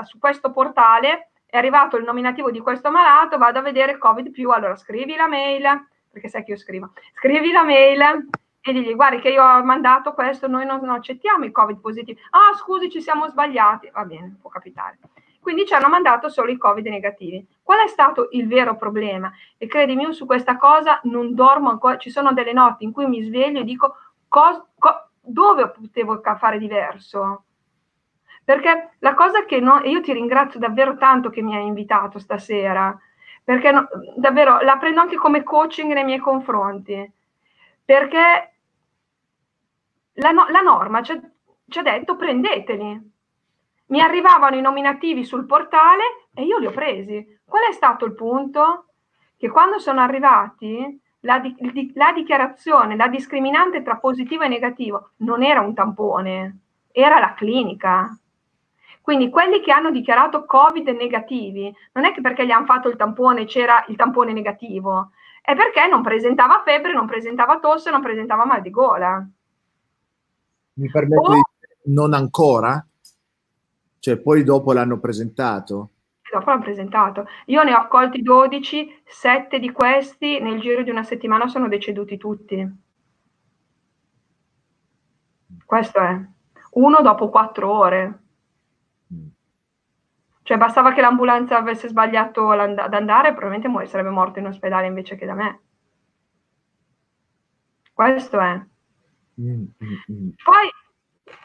su questo portale è arrivato il nominativo di questo malato, vado a vedere Covid più, allora scrivi la mail, perché sai che io scrivo, scrivi la mail e digli: guardi che io ho mandato questo, noi non, non accettiamo i Covid positivi. Ah, scusi, ci siamo sbagliati. Va bene, può capitare. Quindi ci hanno mandato solo i Covid negativi. Qual è stato il vero problema? E credimi, io su questa cosa non dormo ancora, ci sono delle notti in cui mi sveglio e dico co- co- dove potevo fare diverso? Perché la cosa che no, e io ti ringrazio davvero tanto che mi hai invitato stasera, perché no, davvero la prendo anche come coaching nei miei confronti, perché la, no, la norma ci ha, ci ha detto prendeteli. Mi arrivavano i nominativi sul portale e io li ho presi. Qual è stato il punto? Che quando sono arrivati la, di, la dichiarazione, la discriminante tra positivo e negativo non era un tampone, era la clinica. Quindi quelli che hanno dichiarato Covid negativi, non è che perché gli hanno fatto il tampone c'era il tampone negativo, è perché non presentava febbre, non presentava tosse, non presentava mal di gola. Mi permetto di dire, non ancora? Cioè poi dopo l'hanno presentato? Dopo l'hanno presentato. Io ne ho accolti dodici, sette di questi nel giro di una settimana sono deceduti tutti. Questo è. Uno dopo quattro ore. Cioè bastava che l'ambulanza avesse sbagliato ad andare, probabilmente sarebbe morto in ospedale invece che da me. Questo è. Poi,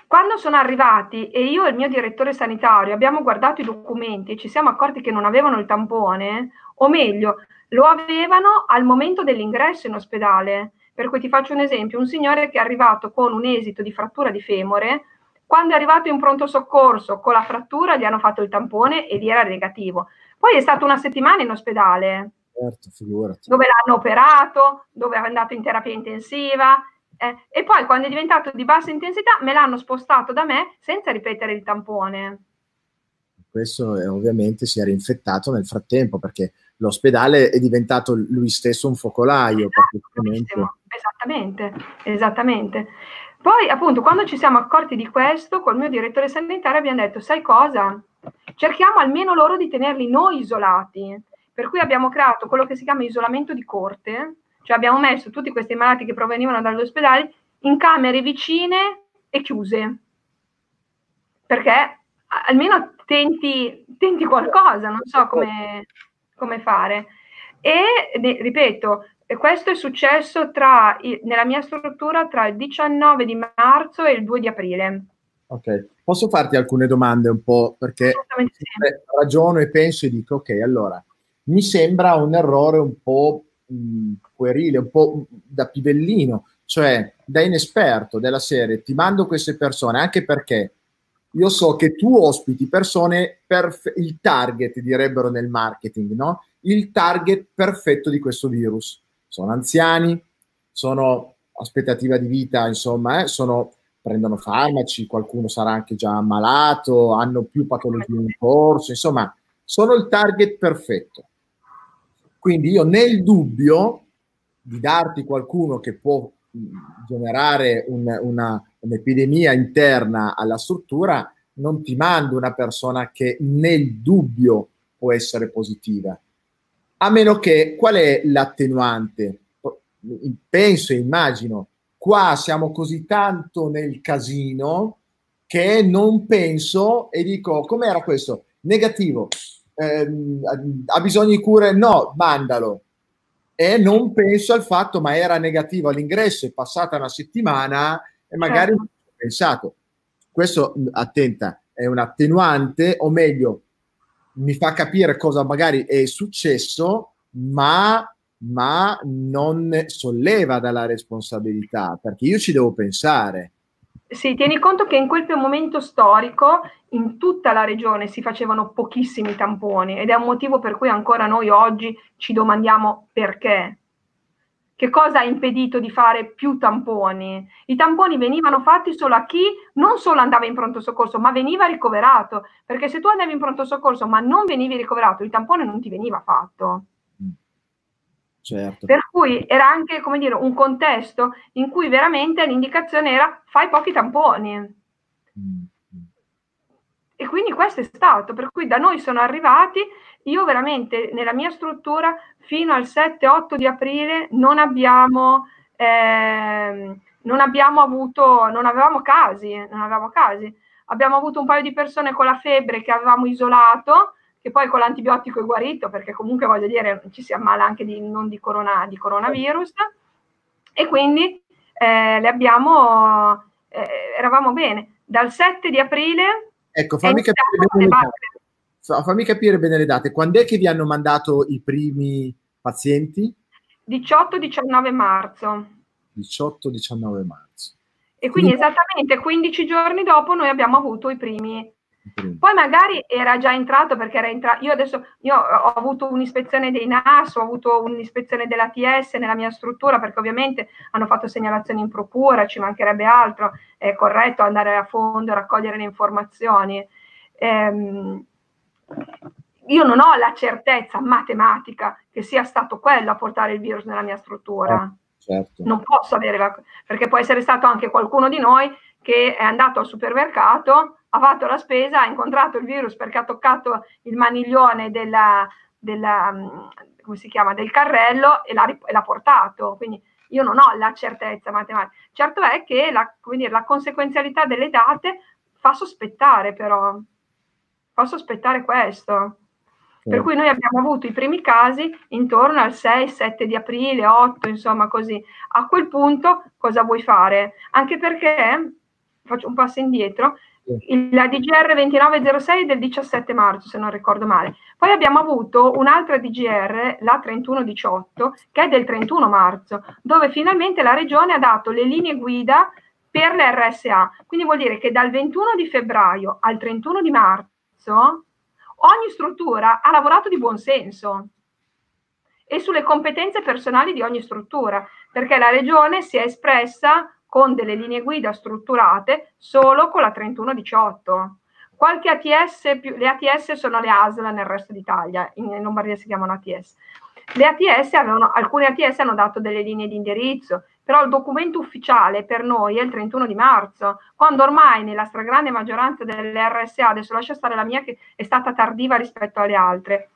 quando sono arrivati e io e il mio direttore sanitario abbiamo guardato i documenti e ci siamo accorti che non avevano il tampone, o meglio, lo avevano al momento dell'ingresso in ospedale. Per cui ti faccio un esempio, un signore che è arrivato con un esito di frattura di femore, quando è arrivato in pronto soccorso con la frattura gli hanno fatto il tampone e gli era negativo. Poi è stata una settimana in ospedale, certo, figurati, dove l'hanno operato, dove è andato in terapia intensiva eh, e poi quando è diventato di bassa intensità me l'hanno spostato da me senza ripetere il tampone. Questo è, ovviamente si era infettato nel frattempo perché l'ospedale è diventato lui stesso un focolaio. Esatto, esattamente, esattamente. Poi appunto quando ci siamo accorti di questo col mio direttore sanitario abbiamo detto sai cosa? Cerchiamo almeno loro di tenerli noi isolati, per cui abbiamo creato quello che si chiama isolamento di corte, cioè abbiamo messo tutti questi malati che provenivano dall'ospedale in camere vicine e chiuse, perché almeno tenti, tenti qualcosa, non so come, come fare. E ripeto, e questo è successo tra, nella mia struttura tra il diciannove di marzo e il due di aprile. Ok, posso farti alcune domande un po'? Perché ragiono e penso e dico, ok, allora, mi sembra un errore un po' mh, puerile, un po' da pivellino, cioè da inesperto della serie, ti mando queste persone, anche perché io so che tu ospiti persone per il target, direbbero nel marketing, no? Il target perfetto di questo virus. Sono anziani, sono aspettativa di vita, insomma, eh, sono, prendono farmaci, qualcuno sarà anche già ammalato, hanno più patologie in corso, insomma, sono il target perfetto. Quindi io nel dubbio di darti qualcuno che può generare un, una, un'epidemia interna alla struttura, non ti mando una persona che nel dubbio può essere positiva. A meno che, qual è l'attenuante? Penso e immagino, qua siamo così tanto nel casino che non penso e dico, com'era questo? Negativo, eh, ha bisogno di cure? No, mandalo. E non penso al fatto, ma era negativo all'ingresso, è passata una settimana e magari non ho pensato. Questo, attenta, è un attenuante, o meglio, mi fa capire cosa magari è successo, ma, ma non solleva dalla responsabilità, perché io ci devo pensare. Sì, tieni conto che in quel momento storico in tutta la regione si facevano pochissimi tamponi ed è un motivo per cui ancora noi oggi ci domandiamo perché. Che cosa ha impedito di fare più tamponi? I tamponi venivano fatti solo a chi non solo andava in pronto soccorso, ma veniva ricoverato. Perché se tu andavi in pronto soccorso, ma non venivi ricoverato, il tampone non ti veniva fatto. Certo. Per cui era anche, come dire, un contesto in cui veramente l'indicazione era fai pochi tamponi. Mm. E quindi questo è stato, per cui da noi sono arrivati, io veramente nella mia struttura fino al sette otto di aprile non abbiamo, eh, non abbiamo avuto, non avevamo casi, non avevamo casi. Abbiamo avuto un paio di persone con la febbre che avevamo isolato, che poi con l'antibiotico è guarito, perché comunque voglio dire ci si ammala anche di, non di, corona, di coronavirus, e quindi eh, le abbiamo, eh, eravamo bene. Dal sette di aprile... Ecco, fammi capire, bene le fammi capire bene le date. Quando è che vi hanno mandato i primi pazienti? diciotto diciannove marzo. diciotto diciannove marzo. E quindi, quindi esattamente quindici giorni dopo noi abbiamo avuto i primi Poi magari era già entrato perché era entrato, io adesso io ho avuto un'ispezione dei NAS, ho avuto un'ispezione dell'A T S nella mia struttura, perché ovviamente hanno fatto segnalazioni in procura, ci mancherebbe altro, è corretto andare a fondo, raccogliere le informazioni. Ehm, io non ho la certezza matematica che sia stato quello a portare il virus nella mia struttura. Certo. Non posso avere la, perché può essere stato anche qualcuno di noi che è andato al supermercato, ha fatto la spesa, ha incontrato il virus perché ha toccato il maniglione della, della, come si chiama, del carrello e l'ha, l'ha portato. Quindi io non ho la certezza matematica. Certo è che la, come dire, la conseguenzialità delle date fa sospettare, però, fa sospettare questo. Sì. Per cui noi abbiamo avuto i primi casi intorno al sei sette di aprile, otto, insomma così. A quel punto cosa vuoi fare? Anche perché, faccio un passo indietro, la D G R ventinove zero sei del diciassette marzo, se non ricordo male. Poi abbiamo avuto un'altra D G R, la trentuno diciotto, che è del trentuno marzo, dove finalmente la Regione ha dato le linee guida per le R S A. Quindi vuol dire che dal ventuno di febbraio al trentuno di marzo ogni struttura ha lavorato di buon senso e sulle competenze personali di ogni struttura, perché la Regione si è espressa con delle linee guida strutturate solo con la trentuno diciotto. Qualche A T S, più, le A T S sono le A S L nel resto d'Italia, in Lombardia si chiamano A T S. Le A T S avevano, alcune A T S hanno dato delle linee di indirizzo, però il documento ufficiale per noi è il trentuno di marzo, quando ormai nella stragrande maggioranza delle R S A, adesso lascia stare la mia che è stata tardiva rispetto alle altre,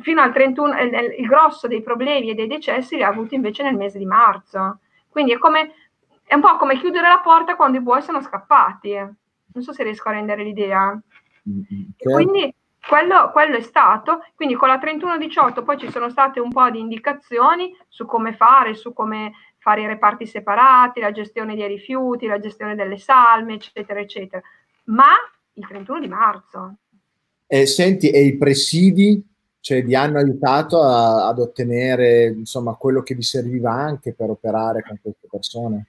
fino al trentuno, il, il grosso dei problemi e dei decessi li ha avuti invece nel mese di marzo. Quindi è come... È un po' come chiudere la porta quando i buoi sono scappati. Non so se riesco a rendere l'idea. Okay. Quindi quello, quello è stato. Quindi con la trentuno diciotto poi ci sono state un po' di indicazioni su come fare, su come fare i reparti separati, la gestione dei rifiuti, la gestione delle salme, eccetera, eccetera. Ma il trentuno di marzo. Eh, senti, e i presidi, cioè, vi hanno aiutato a, ad ottenere, insomma, quello che vi serviva anche per operare con queste persone?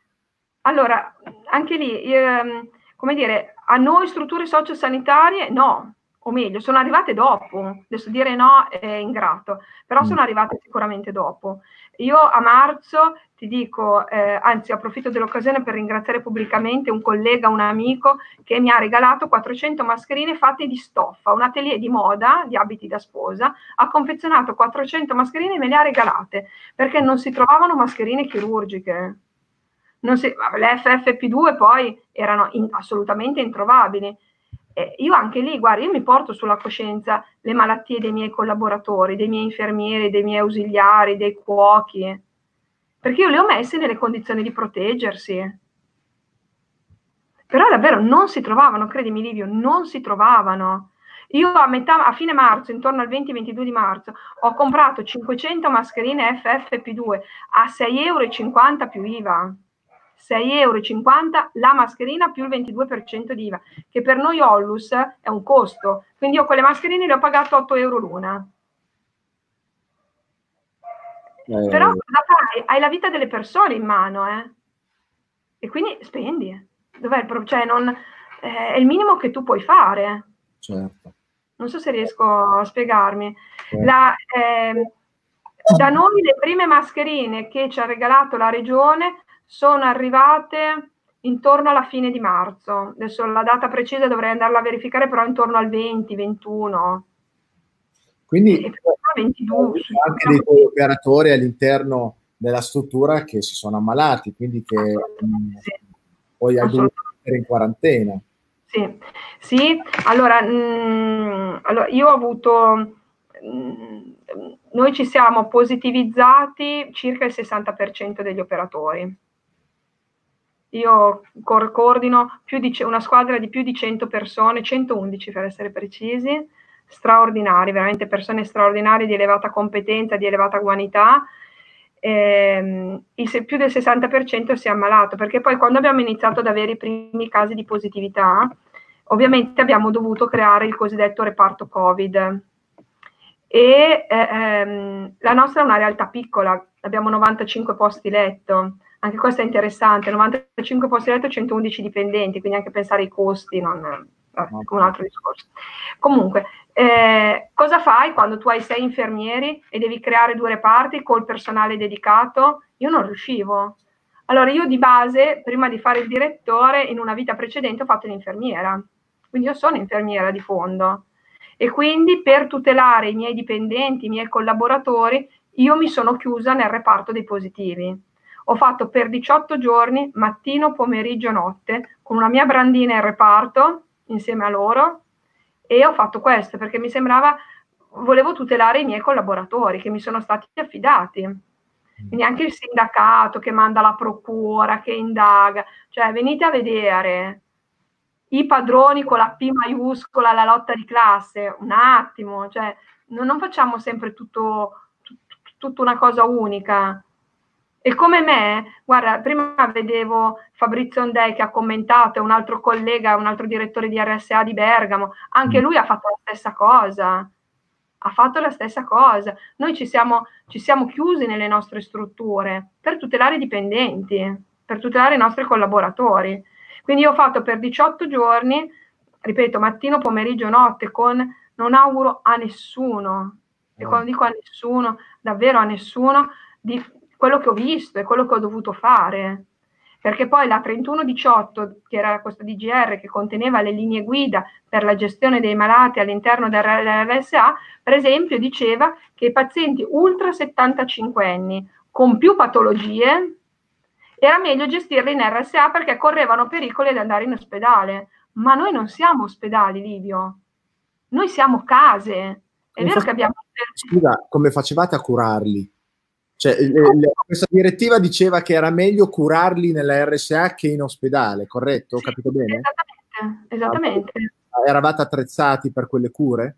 Allora, anche lì, eh, come dire, a noi strutture sociosanitarie no, o meglio, sono arrivate dopo, adesso dire no è ingrato, però sono arrivate sicuramente dopo. Io a marzo, ti dico, eh, anzi approfitto dell'occasione per ringraziare pubblicamente un collega, un amico, che mi ha regalato quattrocento mascherine fatte di stoffa, un atelier di moda, di abiti da sposa, ha confezionato quattrocento mascherine e me le ha regalate, perché non si trovavano mascherine chirurgiche. Non si, le F F P due poi erano in, assolutamente introvabili. Eh, io anche lì, guarda, io mi porto sulla coscienza le malattie dei miei collaboratori, dei miei infermieri, dei miei ausiliari, dei cuochi, perché io le ho messe nelle condizioni di proteggersi. Però davvero non si trovavano, credimi Livio, non si trovavano. Io a, metà, a fine marzo, intorno al venti ventidue di marzo, ho comprato cinquecento mascherine F F P due a sei euro e cinquanta più I V A. sei euro e cinquanta la mascherina più il ventidue per cento di I V A, che per noi Ollus è un costo. Quindi io quelle mascherine le ho pagate otto euro l'una. Eh, Però cosa fai? Hai la vita delle persone in mano, eh? E quindi spendi. Dov'è il pro- cioè non, eh, è il minimo che tu puoi fare. Certo. Non so se riesco a spiegarmi. Certo. La, eh, da noi le prime mascherine che ci ha regalato la Regione sono arrivate intorno alla fine di marzo. Adesso la data precisa dovrei andarla a verificare, però intorno al venti ventuno. Quindi e, ventidue, anche dei tuoi operatori all'interno della struttura che si sono ammalati, quindi che sì, poi hanno dovuto essere in quarantena. Sì, sì. Allora, mh, allora io ho avuto... Mh, noi ci siamo positivizzati circa il sessanta per cento degli operatori. Io coordino più di una squadra di più di cento persone, centoundici per essere precisi, straordinari, veramente persone straordinarie di elevata competenza, di elevata umanità. Eh, il, più del sessanta per cento si è ammalato, perché poi quando abbiamo iniziato ad avere i primi casi di positività, ovviamente abbiamo dovuto creare il cosiddetto reparto Covid. E ehm, la nostra è una realtà piccola, abbiamo novantacinque posti letto, anche questo è interessante, novantacinque posti letto, centoundici dipendenti, quindi anche pensare ai costi non, un altro discorso. Comunque, eh, cosa fai quando tu hai sei infermieri e devi creare due reparti col personale dedicato? Io non riuscivo. Allora, io di base, prima di fare il direttore, in una vita precedente ho fatto l'infermiera. Quindi io sono infermiera di fondo. E quindi per tutelare i miei dipendenti, i miei collaboratori, io mi sono chiusa nel reparto dei positivi. Ho fatto per diciotto giorni, mattino, pomeriggio, notte, con una mia brandina in reparto, insieme a loro, e ho fatto questo perché mi sembrava, volevo tutelare i miei collaboratori che mi sono stati affidati. Quindi anche il sindacato che manda la procura, che indaga, cioè venite a vedere i padroni con la P maiuscola, la lotta di classe, un attimo, cioè non, non facciamo sempre tutto, tut, tutta una cosa unica. E come me, guarda, prima vedevo Fabrizio Ondei che ha commentato, un altro collega, un altro direttore di R S A di Bergamo, anche lui ha fatto la stessa cosa, ha fatto la stessa cosa. Noi ci siamo, ci siamo chiusi nelle nostre strutture per tutelare i dipendenti, per tutelare i nostri collaboratori. Quindi io ho fatto per diciotto giorni, ripeto, mattino, pomeriggio, notte, con non auguro a nessuno, e quando dico a nessuno, davvero a nessuno, di quello che ho visto e quello che ho dovuto fare, perché poi la trentuno diciotto, che era questa D G R che conteneva le linee guida per la gestione dei malati all'interno dell'R S A, per esempio diceva che i pazienti ultra settantacinque anni con più patologie era meglio gestirli in R S A perché correvano pericoli di andare in ospedale. Ma noi non siamo ospedali, Livio, noi siamo case. È vero che abbiamo... Scusa, come facevate a curarli? Cioè, le, le, questa direttiva diceva che era meglio curarli nella R S A che in ospedale, corretto? Ho capito bene? Esattamente, esattamente. Eravate attrezzati per quelle cure?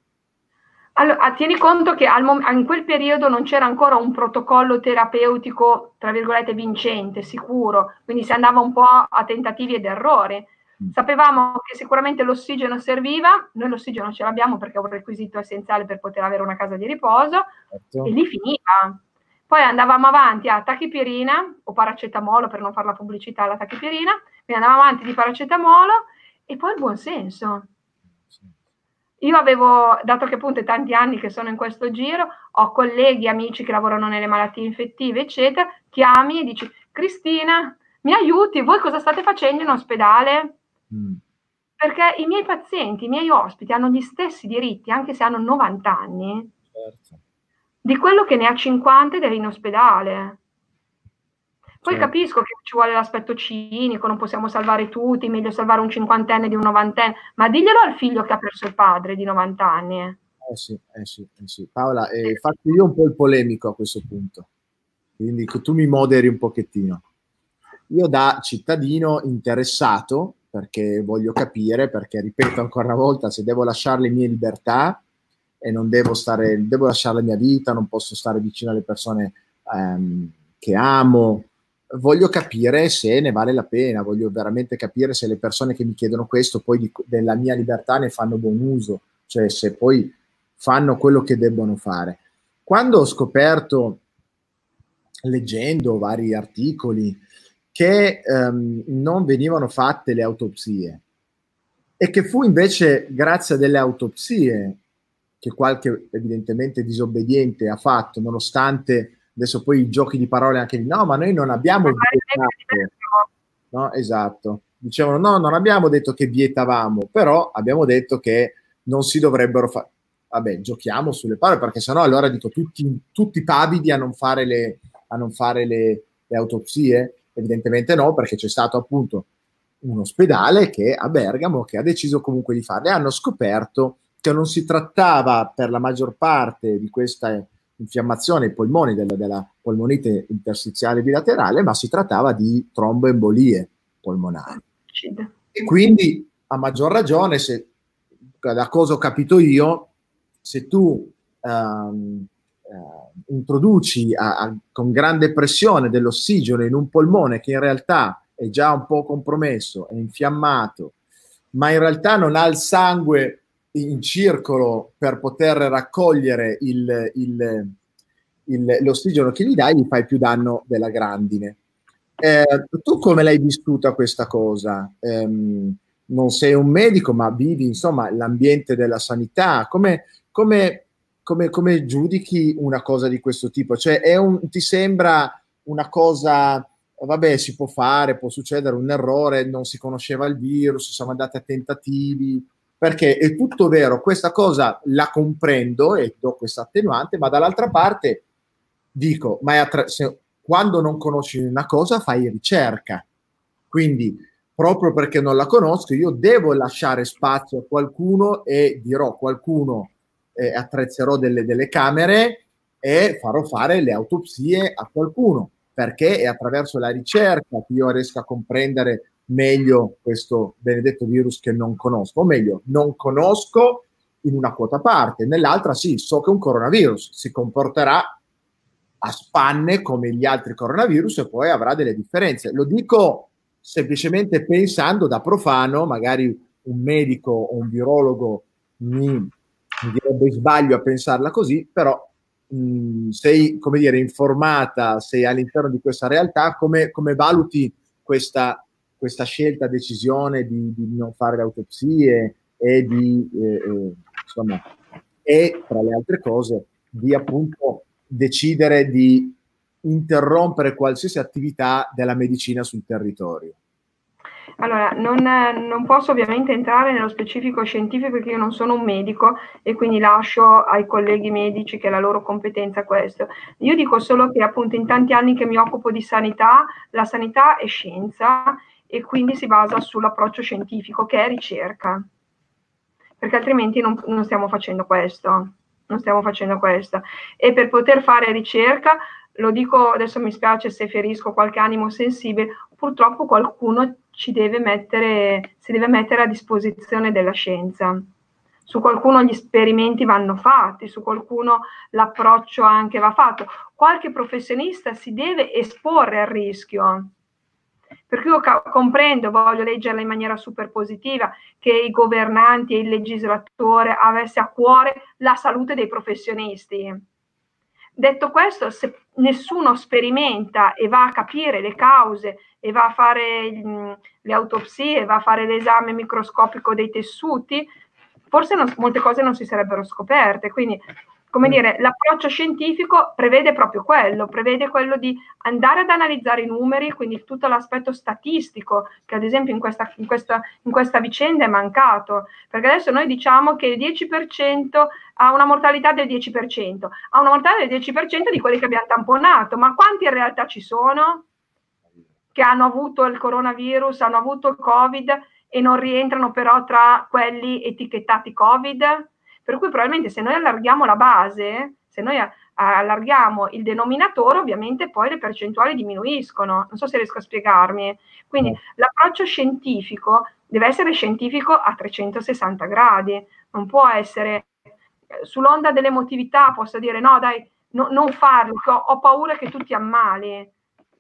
Allora, tieni conto che al in quel periodo non c'era ancora un protocollo terapeutico, tra virgolette, vincente, sicuro, quindi si andava un po' a tentativi ed errori. Mm. Sapevamo che sicuramente l'ossigeno serviva, noi l'ossigeno ce l'abbiamo perché è un requisito essenziale per poter avere una casa di riposo, certo. E lì finiva. Poi andavamo avanti a tachipirina o paracetamolo, per non fare la pubblicità alla tachipirina, quindi andavamo avanti di paracetamolo e poi il buonsenso. Io avevo, dato che appunto è tanti anni che sono in questo giro, ho colleghi, amici che lavorano nelle malattie infettive, eccetera, chiami e dici, Cristina, mi aiuti, voi cosa state facendo in ospedale? Mm. Perché i miei pazienti, i miei ospiti hanno gli stessi diritti, anche se hanno novanta anni. Certo. Di quello che ne ha cinquanta ed è in ospedale. Poi certo. Capisco che ci vuole l'aspetto cinico, non possiamo salvare tutti, meglio salvare un cinquantenne di un novantenne, ma diglielo al figlio che ha perso il padre di novanta anni. Eh sì, eh sì, eh sì. Paola, eh, faccio io un po' il polemico a questo punto, quindi tu mi moderi un pochettino. Io da cittadino interessato, perché voglio capire, perché ripeto ancora una volta, se devo lasciare le mie libertà, e non devo stare, devo lasciare la mia vita, non posso stare vicino alle persone ehm, che amo. Voglio capire se ne vale la pena, voglio veramente capire se le persone che mi chiedono questo poi di, della mia libertà ne fanno buon uso, cioè se poi fanno quello che debbono fare. Quando ho scoperto, leggendo vari articoli, che ehm, non venivano fatte le autopsie e che fu invece grazie a delle autopsie che qualche evidentemente disobbediente ha fatto, nonostante adesso poi i giochi di parole anche di no, ma noi non abbiamo vietato, no? Esatto, dicevano no, non abbiamo detto che vietavamo, però abbiamo detto che non si dovrebbero fare, vabbè, giochiamo sulle parole, perché sennò allora dico tutti, tutti pavidi a non fare, le, a non fare le, le autopsie, evidentemente no, perché c'è stato appunto un ospedale che a Bergamo che ha deciso comunque di farle, hanno scoperto che non si trattava per la maggior parte di questa infiammazione ai polmoni, della, della polmonite interstiziale bilaterale, ma si trattava di tromboembolie polmonari. E quindi, a maggior ragione, se, da cosa ho capito io, se tu ehm, eh, introduci a, a, con grande pressione dell'ossigeno in un polmone che in realtà è già un po' compromesso, è infiammato, ma in realtà non ha il sangue in circolo per poter raccogliere il, il, il, l'ossigeno che gli dai, gli fai più danno della grandine. Eh, tu come l'hai vissuta questa cosa? Eh, non sei un medico, ma vivi insomma l'ambiente della sanità. Come, come, come, come giudichi una cosa di questo tipo? Cioè, è un, ti sembra una cosa, vabbè, si può fare, può succedere un errore, non si conosceva il virus, siamo andati a tentativi, perché è tutto vero, questa cosa la comprendo e do questa attenuante, ma dall'altra parte dico, ma è attra- se, quando non conosci una cosa fai ricerca, quindi proprio perché non la conosco io devo lasciare spazio a qualcuno e dirò qualcuno, eh, attrezzerò delle, delle camere e farò fare le autopsie a qualcuno, perché è attraverso la ricerca che io riesco a comprendere meglio questo benedetto virus che non conosco, o meglio, non conosco in una quota parte, nell'altra sì, so che un coronavirus si comporterà a spanne come gli altri coronavirus e poi avrà delle differenze. Lo dico semplicemente pensando da profano, magari un medico o un virologo mi, mi direbbe sbaglio a pensarla così, però mh, sei, come dire, informata, sei all'interno di questa realtà, come, come valuti questa, questa scelta, decisione di, di non fare le autopsie e di, eh, eh, insomma, e tra le altre cose, di appunto decidere di interrompere qualsiasi attività della medicina sul territorio? Allora, non, non posso ovviamente entrare nello specifico scientifico perché io non sono un medico e quindi lascio ai colleghi medici, che è la loro competenza, questo. Io dico solo che appunto in tanti anni che mi occupo di sanità, la sanità è scienza e quindi si basa sull'approccio scientifico che è ricerca, perché altrimenti non, non stiamo facendo questo. Non stiamo facendo questo. E per poter fare ricerca, lo dico adesso, mi spiace se ferisco qualche animo sensibile, purtroppo qualcuno ci deve mettere, si deve mettere a disposizione della scienza. Su qualcuno gli esperimenti vanno fatti, su qualcuno l'approccio anche va fatto. Qualche professionista si deve esporre al rischio. Perché io ca- comprendo, voglio leggerla in maniera super positiva, che i governanti e il legislatore avesse a cuore la salute dei professionisti. Detto questo, se nessuno sperimenta e va a capire le cause e va a fare mh, le autopsie, va a fare l'esame microscopico dei tessuti, forse non, molte cose non si sarebbero scoperte. Quindi, come dire, l'approccio scientifico prevede proprio quello, prevede quello di andare ad analizzare i numeri, quindi tutto l'aspetto statistico, che ad esempio in questa, in questa, in questa vicenda è mancato, perché adesso noi diciamo che il dieci per cento ha una mortalità del dieci per cento, ha una mortalità del dieci per cento di quelli che abbiamo tamponato, ma quanti in realtà ci sono che hanno avuto il coronavirus, hanno avuto il Covid e non rientrano però tra quelli etichettati Covid? Per cui probabilmente se noi allarghiamo la base, se noi allarghiamo il denominatore, ovviamente poi le percentuali diminuiscono. Non so se riesco a spiegarmi. Quindi l'approccio scientifico deve essere scientifico a trecentosessanta gradi. Non può essere sull'onda dell'emotività, posso dire no dai, no, non farlo, ho paura che tu ti ammali.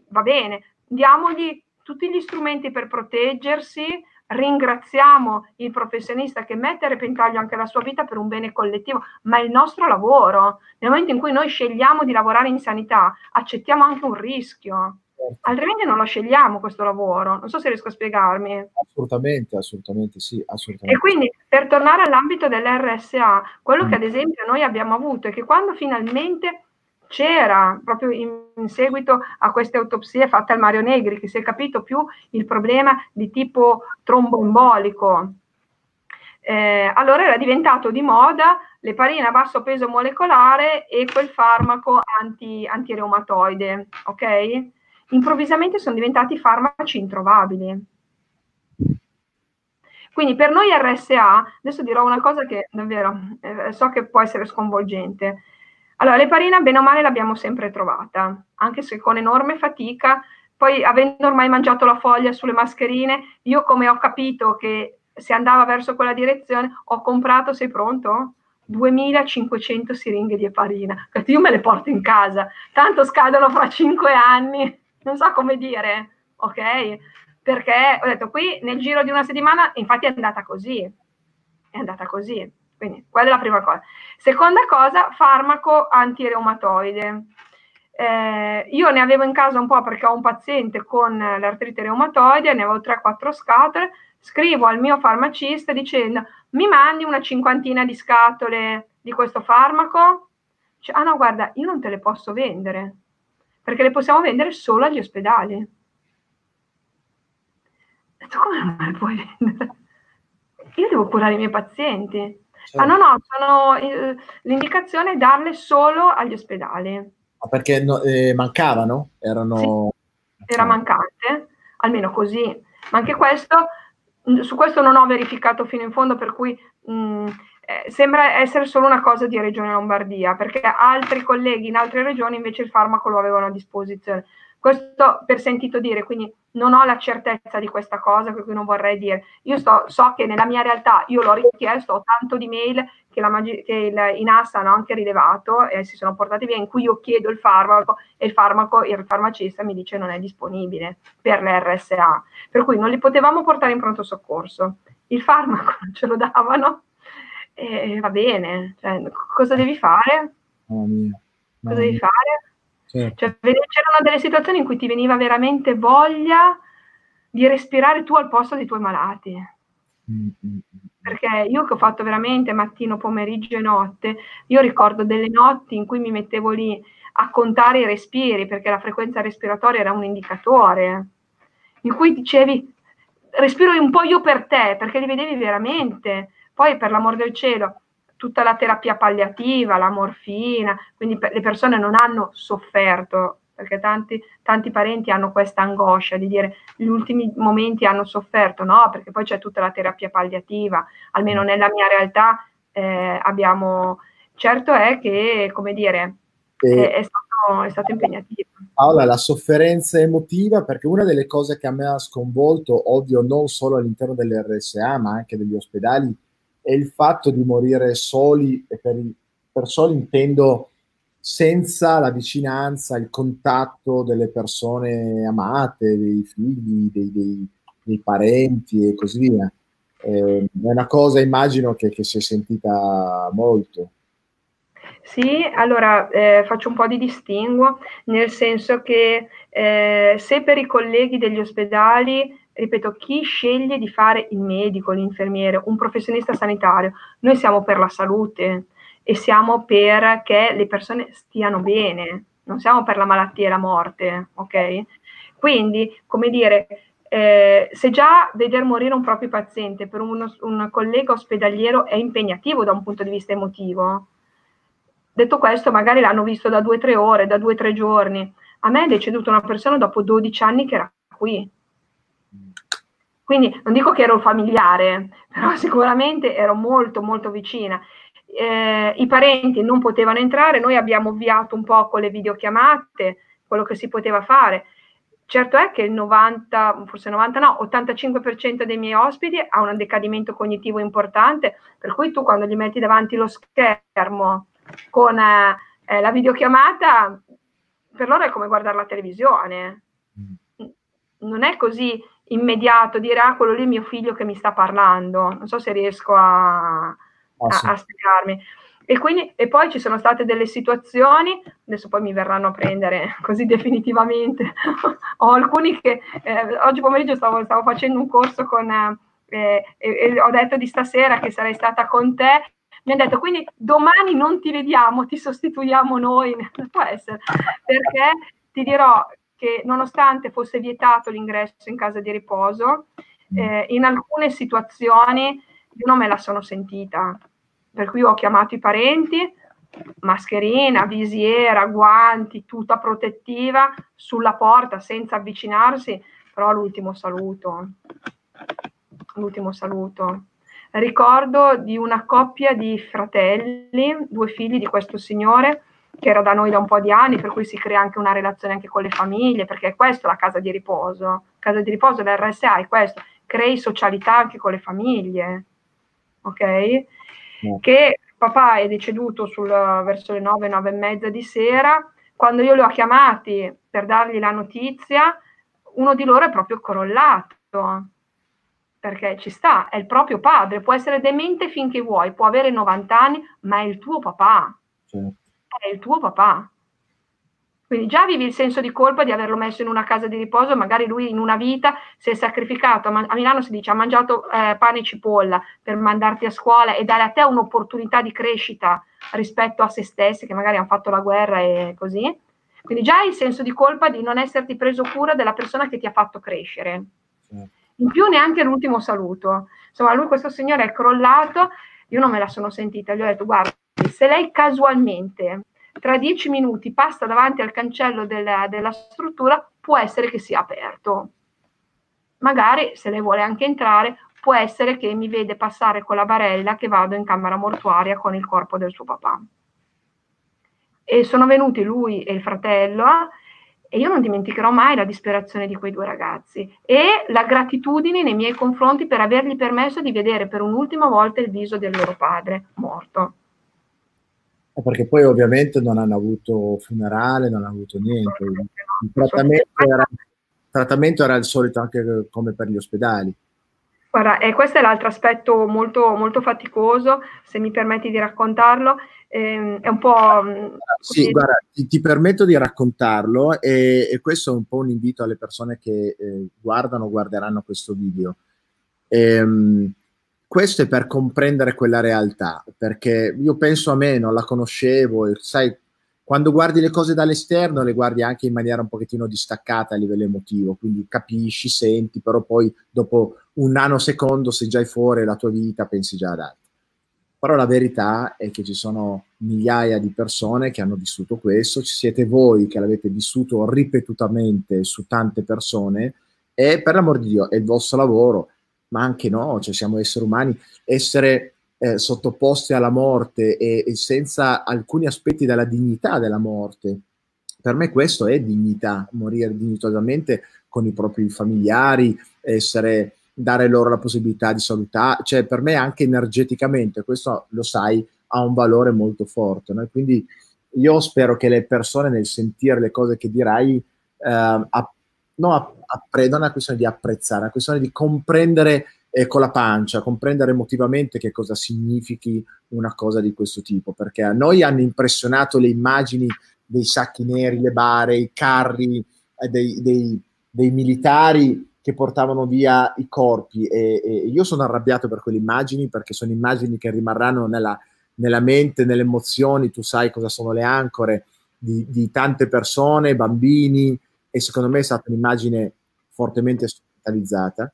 Va bene, diamogli tutti gli strumenti per proteggersi, ringraziamo il professionista che mette a repentaglio anche la sua vita per un bene collettivo, ma è il nostro lavoro. Nel momento in cui noi scegliamo di lavorare in sanità, accettiamo anche un rischio, altrimenti non lo scegliamo questo lavoro. Non so se riesco a spiegarmi. Assolutamente, assolutamente sì, assolutamente. E quindi, per tornare all'ambito dell'erre esse a, quello mm. che ad esempio noi abbiamo avuto è che quando finalmente c'era, proprio in, in seguito a queste autopsie fatte al Mario Negri, che si è capito più il problema di tipo tromboembolico. Eh, allora era diventato di moda l'eparina a basso peso molecolare e quel farmaco anti, antireumatoide, ok? Improvvisamente sono diventati farmaci introvabili. Quindi per noi erre esse a, adesso dirò una cosa che davvero eh, so che può essere sconvolgente. Allora, l'eparina bene o male l'abbiamo sempre trovata, anche se con enorme fatica. Poi, avendo ormai mangiato la foglia sulle mascherine, io come ho capito che si andava verso quella direzione, ho comprato, sei pronto? duemilacinquecento siringhe di eparina. Io me le porto in casa, tanto scadono fra cinque anni, non so come dire, ok? Perché ho detto, qui nel giro di una settimana, infatti è andata così, è andata così. Quindi quella è la prima cosa. Seconda cosa, farmaco antireumatoide. Eh, io ne avevo in casa un po' perché ho un paziente con l'artrite reumatoide, ne avevo tre quattro scatole, scrivo al mio farmacista dicendo: mi mandi una cinquantina di scatole di questo farmaco? Cioè, ah no, guarda, io non te le posso vendere, perché le possiamo vendere solo agli ospedali. E tu come non me le puoi vendere? Io devo curare i miei pazienti. Certo. Ah no, no, sono, eh, l'indicazione è darle solo agli ospedali. Ma perché no, eh, mancavano? Erano... Sì, era mancante, almeno così. Ma anche questo, su questo non ho verificato fino in fondo, per cui mh, eh, sembra essere solo una cosa di Regione Lombardia, perché altri colleghi in altre regioni invece il farmaco lo avevano a disposizione. Questo per sentito dire, quindi non ho la certezza di questa cosa, per cui non vorrei dire. Io sto, so che nella mia realtà, io l'ho richiesto, ho tanto di mail che, la, che il, in A S A hanno anche rilevato e si sono portati via, in cui io chiedo il farmaco e il farmaco, il farmacista mi dice non è disponibile per l'R S A, per cui non li potevamo portare in pronto soccorso. Il farmaco non ce lo davano e va bene, cioè, cosa devi fare? Oh, mia. Cosa devi fare? Certo. Cioè, c'erano delle situazioni in cui ti veniva veramente voglia di respirare tu al posto dei tuoi malati. Mm-hmm. Perché io che ho fatto veramente mattino, pomeriggio e notte, io ricordo delle notti in cui mi mettevo lì a contare i respiri, perché la frequenza respiratoria era un indicatore, in cui dicevi respiro un po' io per te, perché li vedevi veramente. Poi, per l'amor del cielo, tutta la terapia palliativa, la morfina, quindi le persone non hanno sofferto, perché tanti, tanti parenti hanno questa angoscia di dire gli ultimi momenti hanno sofferto, no, perché poi c'è tutta la terapia palliativa, almeno nella mia realtà eh, abbiamo, certo è che, come dire, eh, è, stato, è stato impegnativo. Paola, la sofferenza emotiva, perché una delle cose che a me ha sconvolto, ovvio non solo all'interno dell'R S A, ma anche degli ospedali, e il fatto di morire soli, e per, per soli intendo senza la vicinanza, il contatto delle persone amate, dei figli, dei, dei, dei parenti e così via. Eh, è una cosa, immagino, che, che si è sentita molto. Sì, allora eh, faccio un po' di distinguo, nel senso che eh, se per i colleghi degli ospedali, ripeto, chi sceglie di fare il medico, l'infermiere, un professionista sanitario, noi siamo per la salute e siamo perché le persone stiano bene, non siamo per la malattia e la morte, ok? Quindi, come dire, eh, se già veder morire un proprio paziente per uno, un collega ospedaliero è impegnativo da un punto di vista emotivo, detto questo, magari l'hanno visto da due o tre ore, da due o tre giorni. A me è deceduta una persona dopo dodici anni che era qui. Quindi non dico che ero familiare, però sicuramente ero molto molto vicina. Eh, i parenti non potevano entrare, noi abbiamo ovviato un po' con le videochiamate, quello che si poteva fare. Certo è che il novanta, forse novanta no, ottantacinque per cento dei miei ospiti ha un decadimento cognitivo importante, per cui tu quando gli metti davanti lo schermo con eh, la videochiamata, per loro è come guardare la televisione. Non è così immediato dire ah, quello lì è mio figlio che mi sta parlando, non so se riesco a, a, a spiegarmi. E, quindi, e poi ci sono state delle situazioni, adesso poi mi verranno a prendere così definitivamente, ho alcuni che, eh, oggi pomeriggio stavo, stavo facendo un corso con, eh, e, e ho detto di stasera che sarei stata con te, mi hanno detto quindi domani non ti vediamo, ti sostituiamo noi, può essere, perché ti dirò che nonostante fosse vietato l'ingresso in casa di riposo, eh, in alcune situazioni io non me la sono sentita, per cui ho chiamato i parenti, mascherina, visiera, guanti, tuta protettiva, sulla porta senza avvicinarsi, però l'ultimo saluto, l'ultimo saluto. Ricordo di una coppia di fratelli, due figli di questo signore, che era da noi da un po' di anni, per cui si crea anche una relazione anche con le famiglie, perché è questo la casa di riposo, casa di riposo l'R S A è questo, crei socialità anche con le famiglie, ok? Mm. Che papà è deceduto sul, verso le nove, nove e mezza di sera, quando io li ho chiamati per dargli la notizia, uno di loro è proprio crollato, perché ci sta, è il proprio padre, può essere demente finché vuoi, può avere novanta anni, ma è il tuo papà. Certo. È il tuo papà, Quindi già vivi il senso di colpa di averlo messo in una casa di riposo, magari lui in una vita si è sacrificato, a Milano si dice ha mangiato eh, pane e cipolla per mandarti a scuola e dare a te un'opportunità di crescita rispetto a se stessi, che magari hanno fatto la guerra e così. Quindi già il senso di colpa di non esserti preso cura della persona che ti ha fatto crescere. In più neanche l'ultimo saluto. Insomma, lui, questo signore, è crollato, io non me la sono sentita, gli ho detto guarda, se lei casualmente tra dieci minuti passa davanti al cancello della, della struttura, può essere che sia aperto. Magari, se lei vuole anche entrare, può essere che mi vede passare con la barella che vado in camera mortuaria con il corpo del suo papà. E sono venuti lui e il fratello, e io non dimenticherò mai la disperazione di quei due ragazzi e la gratitudine nei miei confronti per avergli permesso di vedere per un'ultima volta il viso del loro padre morto. Perché poi ovviamente non hanno avuto funerale, non hanno avuto niente. Il trattamento era, il trattamento era il solito anche come per gli ospedali. Guarda, e questo è l'altro aspetto molto, molto faticoso, se mi permetti di raccontarlo. Eh, è un po'... Sì, guarda, ti, ti permetto di raccontarlo e, e questo è un po' un invito alle persone che eh, guardano o guarderanno questo video. Ehm... Questo è per comprendere quella realtà, perché io penso a me, non la conoscevo, e sai, quando guardi le cose dall'esterno le guardi anche in maniera un pochettino distaccata a livello emotivo, quindi capisci, senti, però poi dopo un nanosecondo sei già fuori la tua vita, pensi già ad altro. Però la verità è che ci sono migliaia di persone che hanno vissuto questo, ci siete voi che l'avete vissuto ripetutamente su tante persone e per l'amor di Dio è il vostro lavoro, ma anche no, cioè siamo esseri umani, essere eh, sottoposti alla morte e, e senza alcuni aspetti della dignità della morte. Per me questo è dignità, morire dignitosamente con i propri familiari, essere, dare loro la possibilità di salutare, cioè per me anche energeticamente, questo lo sai, ha un valore molto forte, no? Quindi io spero che le persone nel sentire le cose che dirai, eh, a, no, a, non è una questione di apprezzare, è una questione di comprendere eh, con la pancia, comprendere emotivamente che cosa significhi una cosa di questo tipo, perché a noi hanno impressionato le immagini dei sacchi neri, le bare, i carri, eh, dei, dei, dei militari che portavano via i corpi e, e io sono arrabbiato per quelle immagini, perché sono immagini che rimarranno nella, nella mente, nelle emozioni, tu sai cosa sono le ancore di, di tante persone, bambini, e secondo me è stata un'immagine fortemente strumentalizzata,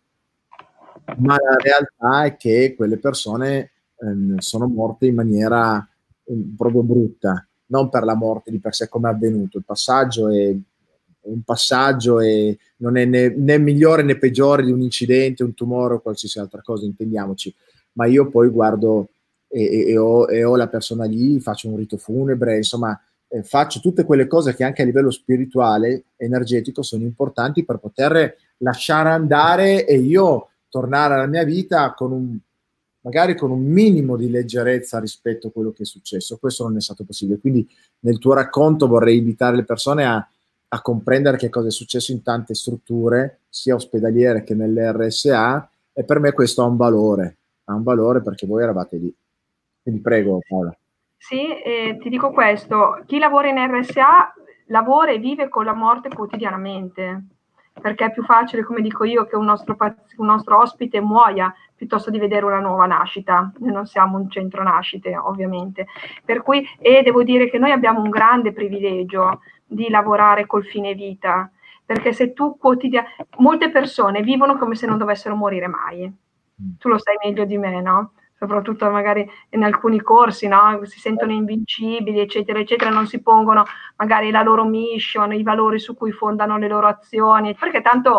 ma la realtà è che quelle persone ehm, sono morte in maniera ehm, proprio brutta, non per la morte di per sé come è avvenuto, il passaggio è, è un passaggio e non è né, né migliore né peggiore di un incidente, un tumore o qualsiasi altra cosa, intendiamoci, ma io poi guardo e, e, e, ho, e ho la persona lì, faccio un rito funebre, insomma, Eh, faccio tutte quelle cose che anche a livello spirituale, energetico, sono importanti per poter lasciare andare e io tornare alla mia vita con un, magari con un minimo di leggerezza rispetto a quello che è successo. Questo non è stato possibile. Quindi nel tuo racconto vorrei invitare le persone a, a comprendere che cosa è successo in tante strutture, sia ospedaliere che nell'erre esse a, e per me questo ha un valore, ha un valore perché voi eravate lì. Quindi prego Paola. Sì, eh, ti dico questo, chi lavora in erre esse a lavora e vive con la morte quotidianamente, perché è più facile, come dico io, che un nostro, un nostro ospite muoia piuttosto di vedere una nuova nascita. Noi non siamo un centro nascite, ovviamente, per cui e devo dire che noi abbiamo un grande privilegio di lavorare col fine vita, perché se tu quotidianamente, molte persone vivono come se non dovessero morire mai, tu lo sai meglio di me, no? Soprattutto magari in alcuni corsi, no? Si sentono invincibili, eccetera, eccetera, non si pongono magari la loro mission, i valori su cui fondano le loro azioni, perché tanto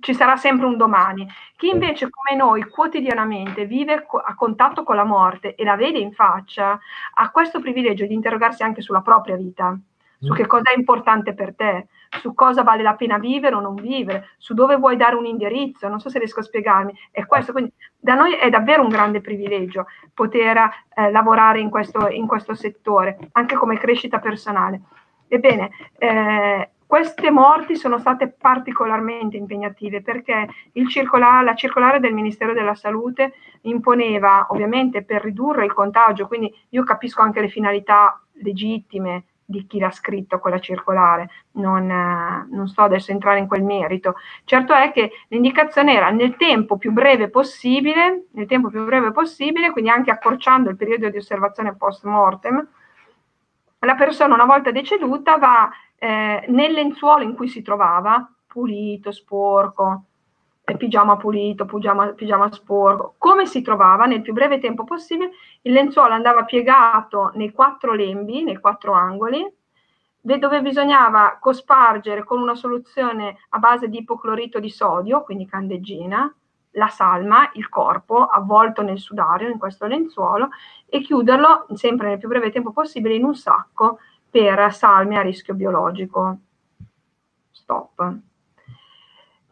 ci sarà sempre un domani. Chi invece come noi quotidianamente vive a contatto con la morte e la vede in faccia, ha questo privilegio di interrogarsi anche sulla propria vita, su che cosa è importante per te, su cosa vale la pena vivere o non vivere, su dove vuoi dare un indirizzo, non so se riesco a spiegarmi, è questo, quindi da noi è davvero un grande privilegio poter eh, lavorare in questo, in questo settore, anche come crescita personale. Ebbene, eh, queste morti sono state particolarmente impegnative perché il circola- la circolare del Ministero della Salute imponeva, ovviamente per ridurre il contagio, quindi io capisco anche le finalità legittime di chi l'ha scritto quella circolare, non, eh, non sto adesso a entrare in quel merito. Certo è che l'indicazione era nel tempo più breve possibile, nel tempo più breve possibile, quindi anche accorciando il periodo di osservazione post mortem, la persona una volta deceduta va eh, nel lenzuolo in cui si trovava, pulito, sporco, pigiama pulito, pigiama, pigiama sporco, come si trovava nel più breve tempo possibile, il lenzuolo andava piegato nei quattro lembi, nei quattro angoli, dove bisognava cospargere con una soluzione a base di ipoclorito di sodio, quindi candeggina, la salma, il corpo avvolto nel sudario, in questo lenzuolo, e chiuderlo sempre nel più breve tempo possibile in un sacco per salme a rischio biologico. Stop.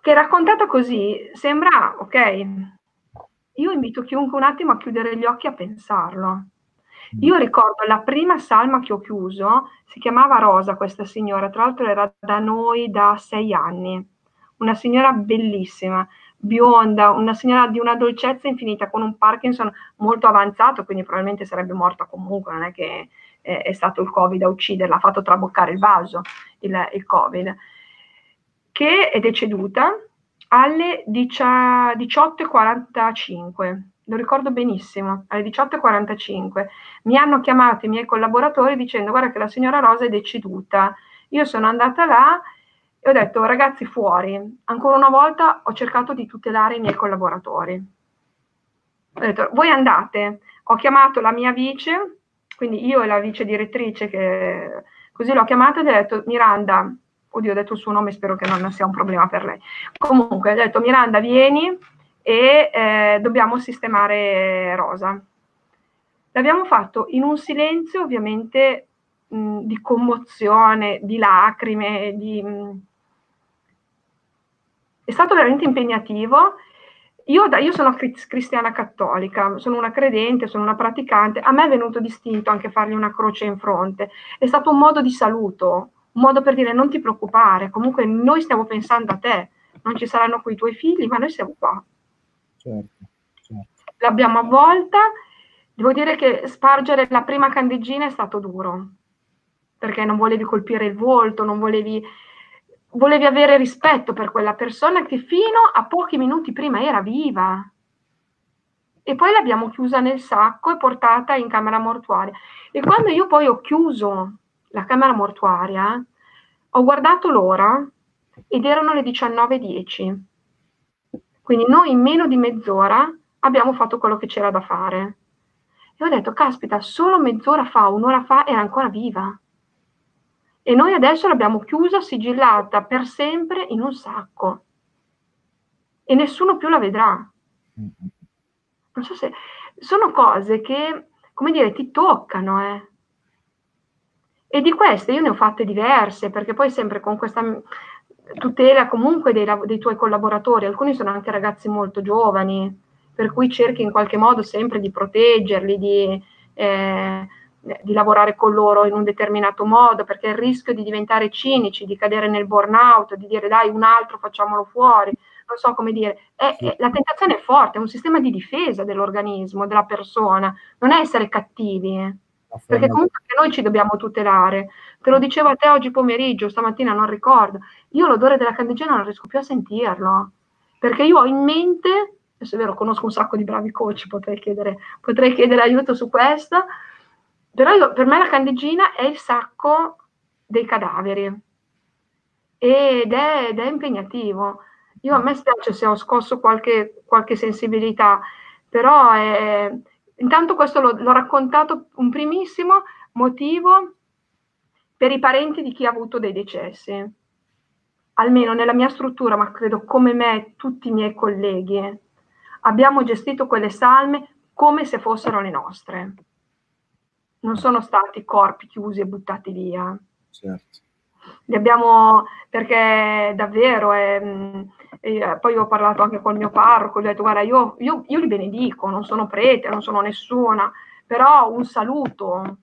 Che raccontata così sembra, ok, io invito chiunque un attimo a chiudere gli occhi a pensarlo. Io ricordo la prima salma che ho chiuso, si chiamava Rosa questa signora, tra l'altro era da noi da sei anni, una signora bellissima, bionda, una signora di una dolcezza infinita, con un Parkinson molto avanzato, quindi probabilmente sarebbe morta comunque, non è che è, è stato il Covid a ucciderla, ha fatto traboccare il vaso il, il Covid, che è deceduta alle diciotto e quarantacinque, lo ricordo benissimo, alle diciotto e quarantacinque. Mi hanno chiamato i miei collaboratori dicendo guarda che la signora Rosa è deceduta. Io sono andata là e ho detto ragazzi fuori, ancora una volta ho cercato di tutelare i miei collaboratori. Ho detto voi andate, ho chiamato la mia vice, quindi io e la vice direttrice, che così l'ho chiamata e gli ho detto Miranda, oddio ho detto il suo nome, spero che non sia un problema per lei, comunque ho detto Miranda vieni e eh, dobbiamo sistemare Rosa. L'abbiamo fatto in un silenzio ovviamente mh, di commozione, di lacrime, di, mh, è stato veramente impegnativo. Io, da, io sono cristiana cattolica, sono una credente, sono una praticante, a me è venuto distinto anche fargli una croce in fronte, è stato un modo di saluto, un modo per dire non ti preoccupare, comunque noi stiamo pensando a te, non ci saranno qui i tuoi figli, ma noi siamo qua. Certo, certo. L'abbiamo avvolta, devo dire che spargere la prima candeggina è stato duro, perché non volevi colpire il volto, non volevi, volevi avere rispetto per quella persona che fino a pochi minuti prima era viva. E poi l'abbiamo chiusa nel sacco e portata in camera mortuaria. E quando io poi ho chiuso la camera mortuaria, ho guardato l'ora ed erano le diciannove e dieci. Quindi noi in meno di mezz'ora abbiamo fatto quello che c'era da fare. E ho detto, caspita, solo mezz'ora fa, un'ora fa era ancora viva. E noi adesso l'abbiamo chiusa, sigillata per sempre in un sacco. E nessuno più la vedrà. Non so se... Sono cose che, come dire, ti toccano, eh. E di queste io ne ho fatte diverse, perché poi sempre con questa tutela comunque dei, dei tuoi collaboratori, alcuni sono anche ragazzi molto giovani, per cui cerchi in qualche modo sempre di proteggerli, di, eh, di lavorare con loro in un determinato modo, perché il rischio di diventare cinici, di cadere nel burnout, di dire dai un altro facciamolo fuori, non so come dire, è, è, la tentazione è forte, è un sistema di difesa dell'organismo, della persona, non è essere cattivi, eh. Perché comunque noi ci dobbiamo tutelare. Te lo dicevo a te oggi pomeriggio, stamattina non ricordo, io l'odore della candeggina non riesco più a sentirlo, perché io ho in mente, adesso è vero conosco un sacco di bravi coach, potrei chiedere, potrei chiedere aiuto su questo, però io, per me la candeggina è il sacco dei cadaveri ed è, ed è impegnativo. Io a me spiace se ho scosso qualche, qualche sensibilità, però è... Intanto questo l'ho raccontato, un primissimo motivo per i parenti di chi ha avuto dei decessi. Almeno nella mia struttura, ma credo come me, tutti i miei colleghi, abbiamo gestito quelle salme come se fossero le nostre. Non sono stati corpi chiusi e buttati via. Certo. Li abbiamo, perché davvero è... E poi ho parlato anche con il mio parroco, gli ho detto guarda io, io, io li benedico, non sono prete, non sono nessuna, però un saluto,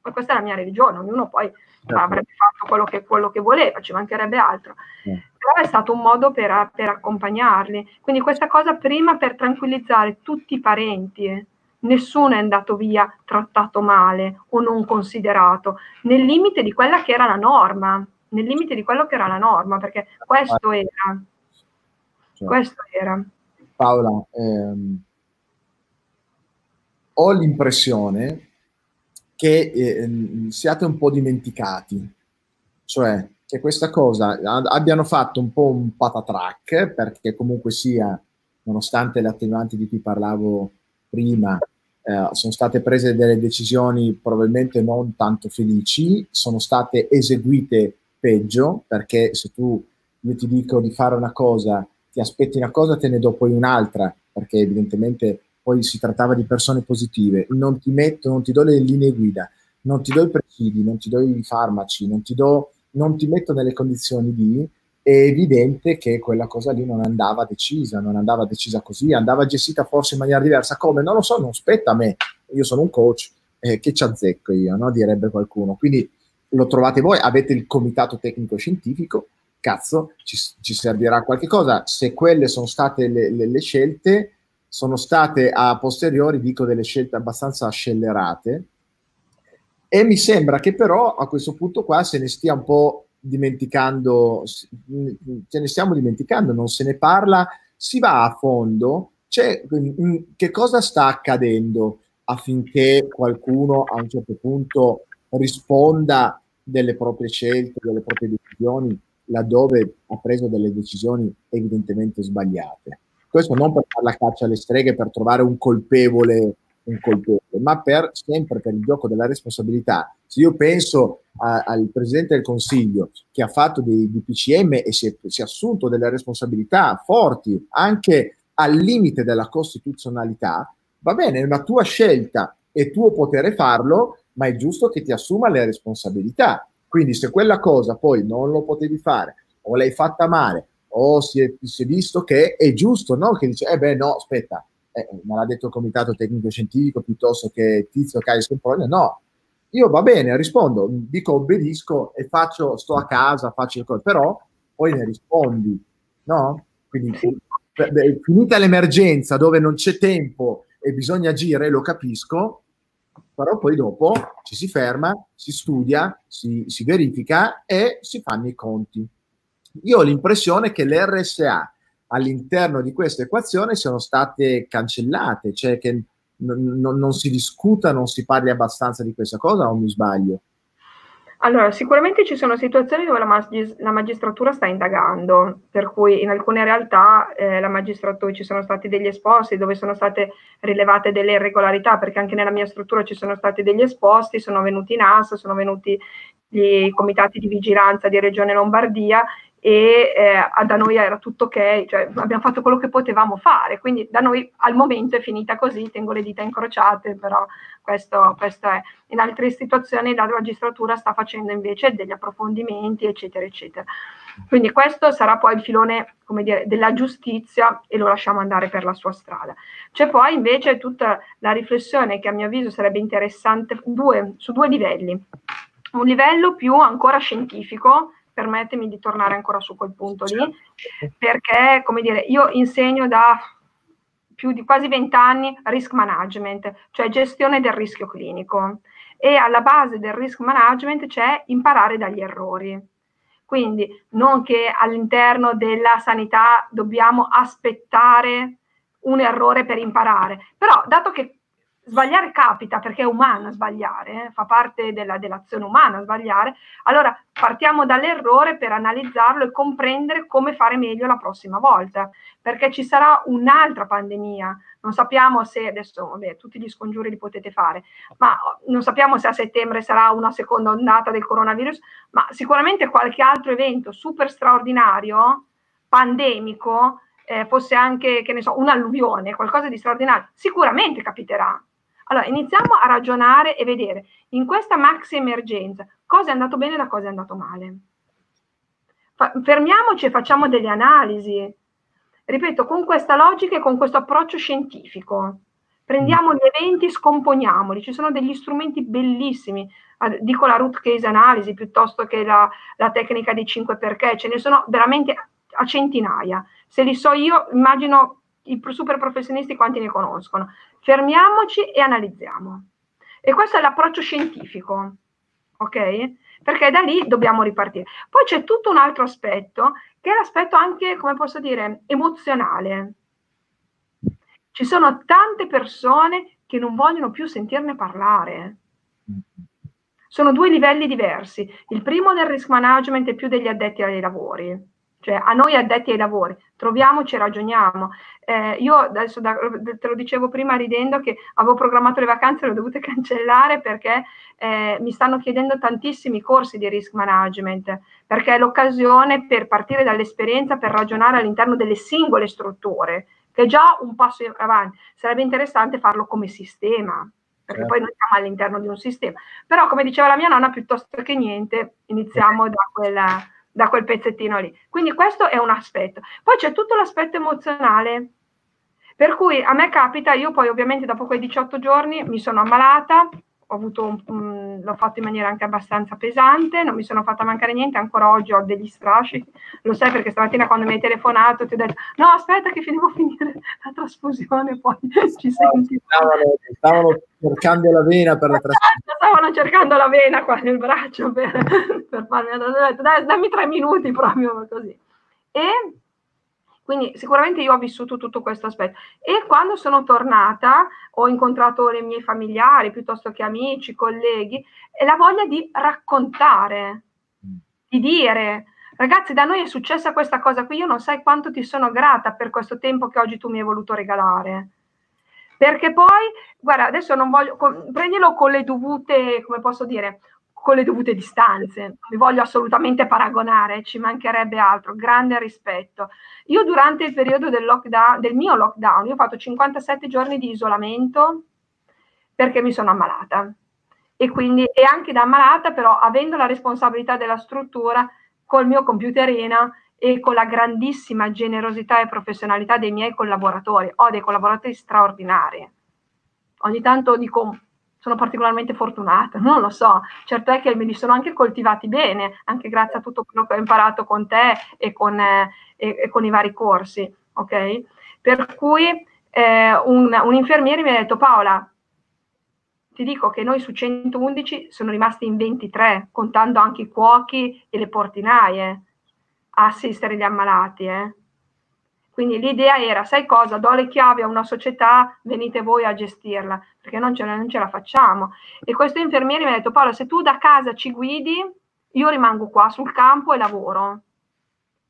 poi questa è la mia religione, ognuno poi avrebbe fatto quello che, quello che voleva, ci mancherebbe altro, però è stato un modo per, per accompagnarli, quindi questa cosa prima per tranquillizzare tutti i parenti, nessuno è andato via trattato male o non considerato, nel limite di quella che era la norma, nel limite di quello che era la norma, perché questo era. Cioè, questo era. Paola, ehm, ho l'impressione che eh, siate un po' dimenticati, cioè che questa cosa abbiano fatto un po' un patatrack, perché comunque sia, nonostante le attenuanti di cui parlavo prima, eh, sono state prese delle decisioni probabilmente non tanto felici, sono state eseguite peggio, perché se tu, io ti dico di fare una cosa, ti aspetti una cosa, te ne do poi un'altra, perché evidentemente poi si trattava di persone positive, non ti metto, non ti do le linee guida, non ti do i presidi, non ti do i farmaci, non ti do, non ti metto nelle condizioni di, è evidente che quella cosa lì non andava decisa, non andava decisa così, andava gestita forse in maniera diversa, come? Non lo so, non spetta a me, io sono un coach, eh, che ci azzecco io, no? Direbbe qualcuno, quindi lo trovate voi, avete il comitato tecnico scientifico, cazzo, ci, ci servirà qualche cosa, se quelle sono state le, le, le scelte, sono state a posteriori, dico, delle scelte abbastanza scellerate, e mi sembra che però a questo punto qua se ne stia un po' dimenticando, ce ne stiamo dimenticando, non se ne parla, si va a fondo, cioè, che cosa sta accadendo affinché qualcuno a un certo punto risponda delle proprie scelte, delle proprie decisioni, laddove ha preso delle decisioni evidentemente sbagliate. Questo non per fare la caccia alle streghe, per trovare un colpevole, un colpevole, ma per sempre per il gioco della responsabilità. Se io penso a, al Presidente del Consiglio che ha fatto dei D P C M e si è, si è assunto delle responsabilità forti, anche al limite della costituzionalità, va bene, è una tua scelta, è tuo potere farlo, ma è giusto che ti assuma le responsabilità. Quindi se quella cosa poi non lo potevi fare, o l'hai fatta male, o si è, si è visto che è giusto, no? Che dice, eh beh no, aspetta, eh, me l'ha detto il comitato tecnico scientifico piuttosto che Tizio, Caio, Sempronio, no, io va bene, rispondo, dico obbedisco e faccio, sto a casa, faccio le cose, però poi ne rispondi, no? Quindi finita l'emergenza dove non c'è tempo e bisogna agire, lo capisco, però poi dopo ci si ferma, si studia, si, si verifica e si fanno i conti. Io ho l'impressione che le R S A all'interno di questa equazione siano state cancellate, cioè che n- n- non si discuta, non si parli abbastanza di questa cosa, o mi sbaglio? Allora, sicuramente ci sono situazioni dove la, magis- la magistratura sta indagando, per cui in alcune realtà eh, la magistratura, ci sono stati degli esposti dove sono state rilevate delle irregolarità, perché anche nella mia struttura ci sono stati degli esposti, sono venuti in A S, sono venuti i comitati di vigilanza di Regione Lombardia, e eh, da noi era tutto ok, cioè abbiamo fatto quello che potevamo fare, quindi da noi al momento è finita così, tengo le dita incrociate, però questo, questo è. In altre situazioni la magistratura sta facendo invece degli approfondimenti, eccetera eccetera, quindi questo sarà poi il filone, come dire, della giustizia, e lo lasciamo andare per la sua strada. C'è poi invece tutta la riflessione che a mio avviso sarebbe interessante due, su due livelli, un livello più ancora scientifico, permettimi di tornare ancora su quel punto lì, perché, come dire, io insegno da più di quasi vent'anni risk management, cioè gestione del rischio clinico, e alla base del risk management c'è imparare dagli errori. Quindi non che all'interno della sanità dobbiamo aspettare un errore per imparare, però dato che sbagliare capita, perché è umano sbagliare, eh? Fa parte della, dell'azione umana sbagliare, allora partiamo dall'errore per analizzarlo e comprendere come fare meglio la prossima volta, perché ci sarà un'altra pandemia, non sappiamo se, adesso vabbè, tutti gli scongiuri li potete fare, ma non sappiamo se a settembre sarà una seconda ondata del coronavirus, ma sicuramente qualche altro evento super straordinario, pandemico, eh, fosse anche, che ne so, un'alluvione, qualcosa di straordinario, sicuramente capiterà. Allora, iniziamo a ragionare e vedere in questa maxi emergenza cosa è andato bene e da cosa è andato male. Fa- fermiamoci e facciamo delle analisi. Ripeto, con questa logica e con questo approccio scientifico. Prendiamo gli eventi, scomponiamoli. Ci sono degli strumenti bellissimi. Dico la root case analisi piuttosto che la, la tecnica dei cinque perché. Ce ne sono veramente a centinaia. Se li so io, immagino i super professionisti quanti ne conoscono. Fermiamoci e analizziamo. E questo è l'approccio scientifico, ok? Perché da lì dobbiamo ripartire. Poi c'è tutto un altro aspetto, che è l'aspetto anche, come posso dire, emozionale. Ci sono tante persone che non vogliono più sentirne parlare. Sono due livelli diversi. Il primo del risk management è più degli addetti ai lavori. Cioè, a noi addetti ai lavori, troviamoci e ragioniamo. Eh, io adesso da, te lo dicevo prima ridendo che avevo programmato le vacanze e le ho dovute cancellare perché eh, mi stanno chiedendo tantissimi corsi di risk management, perché è l'occasione per partire dall'esperienza, per ragionare all'interno delle singole strutture, che è già un passo avanti. Sarebbe interessante farlo come sistema, perché poi noi siamo all'interno di un sistema. Però, come diceva la mia nonna, piuttosto che niente, iniziamo da quella... da quel pezzettino lì. Quindi questo è un aspetto. Poi c'è tutto l'aspetto emozionale, per cui a me capita, io poi ovviamente dopo quei diciotto giorni mi sono ammalata, ho avuto um, l'ho fatto in maniera anche abbastanza pesante, non mi sono fatta mancare niente, ancora oggi ho degli strascichi, lo sai perché stamattina quando mi hai telefonato ti ho detto no aspetta che devo finire la trasfusione, poi ci senti. Stavano, stavano cercando la vena per la trasfusione. Stavano cercando la vena qua nel braccio per, per farmi, ho detto dai, dammi tre minuti proprio così. E quindi sicuramente io ho vissuto tutto questo aspetto. E quando sono tornata ho incontrato i miei familiari, piuttosto che amici, colleghi, e la voglia di raccontare, di dire, ragazzi da noi è successa questa cosa qui, io non sai quanto ti sono grata per questo tempo che oggi tu mi hai voluto regalare. Perché poi, guarda, adesso non voglio, con, prendilo con le dovute, come posso dire, con le dovute distanze, non mi voglio assolutamente paragonare, ci mancherebbe altro, grande rispetto. Io durante il periodo del lockdown, del mio lockdown, io ho fatto cinquantasette giorni di isolamento perché mi sono ammalata. E quindi, e anche da ammalata, però, avendo la responsabilità della struttura, col mio computerino e con la grandissima generosità e professionalità dei miei collaboratori. Ho dei collaboratori straordinari. Ogni tanto dico... sono particolarmente fortunata, non lo so, certo è che me li sono anche coltivati bene, anche grazie a tutto quello che ho imparato con te e con, eh, e, e con i vari corsi, ok? Per cui eh, un, un infermiere mi ha detto, Paola, ti dico che noi su centoundici sono rimasti in ventitré, contando anche i cuochi e le portinaie, a assistere gli ammalati, eh? Quindi l'idea era, sai cosa, do le chiavi a una società, venite voi a gestirla, perché non ce la, non ce la facciamo. E questo infermiere mi ha detto, Paola, se tu da casa ci guidi, io rimango qua sul campo e lavoro,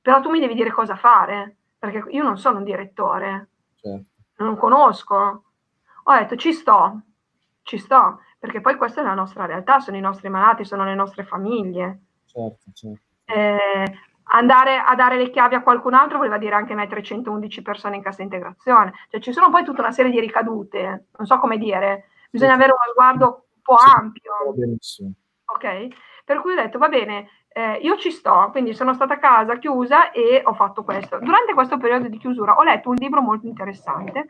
però tu mi devi dire cosa fare, perché io non sono un direttore, certo. Non conosco. Ho detto, ci sto, ci sto, perché poi questa è la nostra realtà, sono i nostri malati, sono le nostre famiglie. Certo, certo. Eh, Andare a dare le chiavi a qualcun altro voleva dire anche mettere centoundici persone in cassa integrazione. Cioè ci sono poi tutta una serie di ricadute, non so come dire, bisogna sì, avere uno sguardo un po' sì, ampio. Benissimo. Ok? Per cui ho detto, va bene, eh, io ci sto, quindi sono stata a casa chiusa e ho fatto questo. Durante questo periodo di chiusura ho letto un libro molto interessante,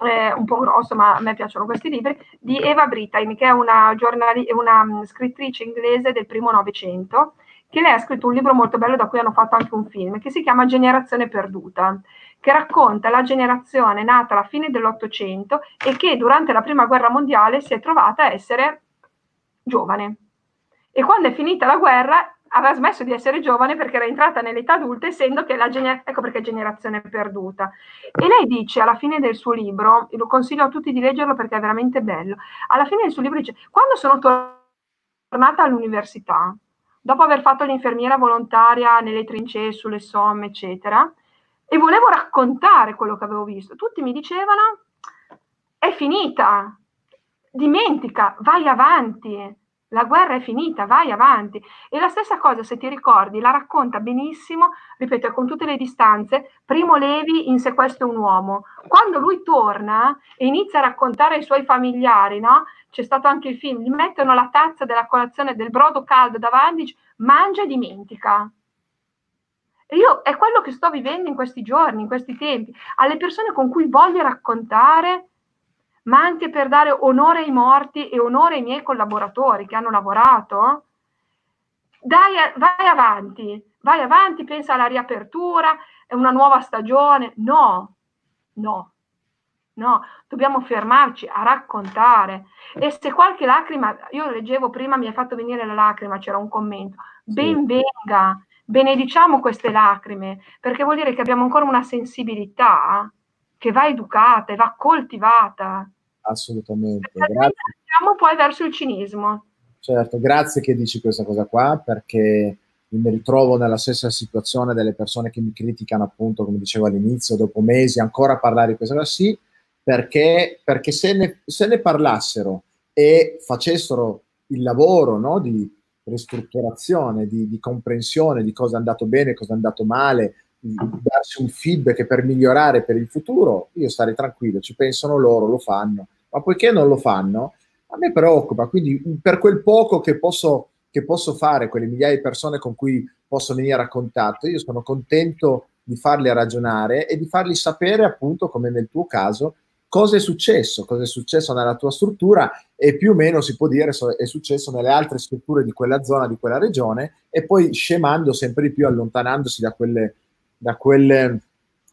eh, un po' grosso, ma a me piacciono questi libri, di Eva Brittain, che è una, giornali- una scrittrice inglese del primo Novecento, che lei ha scritto un libro molto bello da cui hanno fatto anche un film, che si chiama Generazione Perdita, che racconta la generazione nata alla fine dell'Ottocento e che durante la Prima Guerra Mondiale si è trovata a essere giovane. E quando è finita la guerra aveva smesso di essere giovane perché era entrata nell'età adulta, essendo che la gener- ecco perché Generazione Perduta. E lei dice alla fine del suo libro, e lo consiglio a tutti di leggerlo perché è veramente bello, alla fine del suo libro dice, quando sono tornata all'università, dopo aver fatto l'infermiera volontaria nelle trincee, sulle somme, eccetera, e volevo raccontare quello che avevo visto, tutti mi dicevano, è finita, dimentica, vai avanti, la guerra è finita, vai avanti. E la stessa cosa, se ti ricordi, la racconta benissimo, ripeto, con tutte le distanze, Primo Levi in Se questo è un uomo. Quando lui torna e inizia a raccontare ai suoi familiari, no? C'è stato anche il film, gli mettono la tazza della colazione, del brodo caldo davanti, dice, mangia e dimentica. E io, è quello che sto vivendo in questi giorni, in questi tempi, alle persone con cui voglio raccontare, ma anche per dare onore ai morti e onore ai miei collaboratori che hanno lavorato, dai, vai avanti, vai avanti, pensa alla riapertura, è una nuova stagione, no, No, no, dobbiamo fermarci a raccontare. E se qualche lacrima, io leggevo prima, mi ha fatto venire la lacrima, c'era un commento, sì. Ben venga, benediciamo queste lacrime, perché vuol dire che abbiamo ancora una sensibilità che va educata e va coltivata. Assolutamente. Grazie. Siamo poi verso il cinismo. Certo, grazie che dici questa cosa qua, perché mi ritrovo nella stessa situazione delle persone che mi criticano, appunto, come dicevo all'inizio, dopo mesi ancora a parlare di questa cosa. Sì, perché, perché se, ne, se ne parlassero e facessero il lavoro, no, di ristrutturazione, di, di comprensione di cosa è andato bene, cosa è andato male, di darsi un feedback per migliorare per il futuro, io starei tranquillo, ci pensano loro, lo fanno. Ma poiché non lo fanno, a me preoccupa, quindi per quel poco che posso... che posso fare, quelle migliaia di persone con cui posso venire a contatto, io sono contento di farli ragionare e di farli sapere, appunto, come nel tuo caso, cosa è successo, cosa è successo nella tua struttura, e più o meno si può dire è successo nelle altre strutture di quella zona, di quella regione, e poi scemando sempre di più, allontanandosi da quelle, da quelle,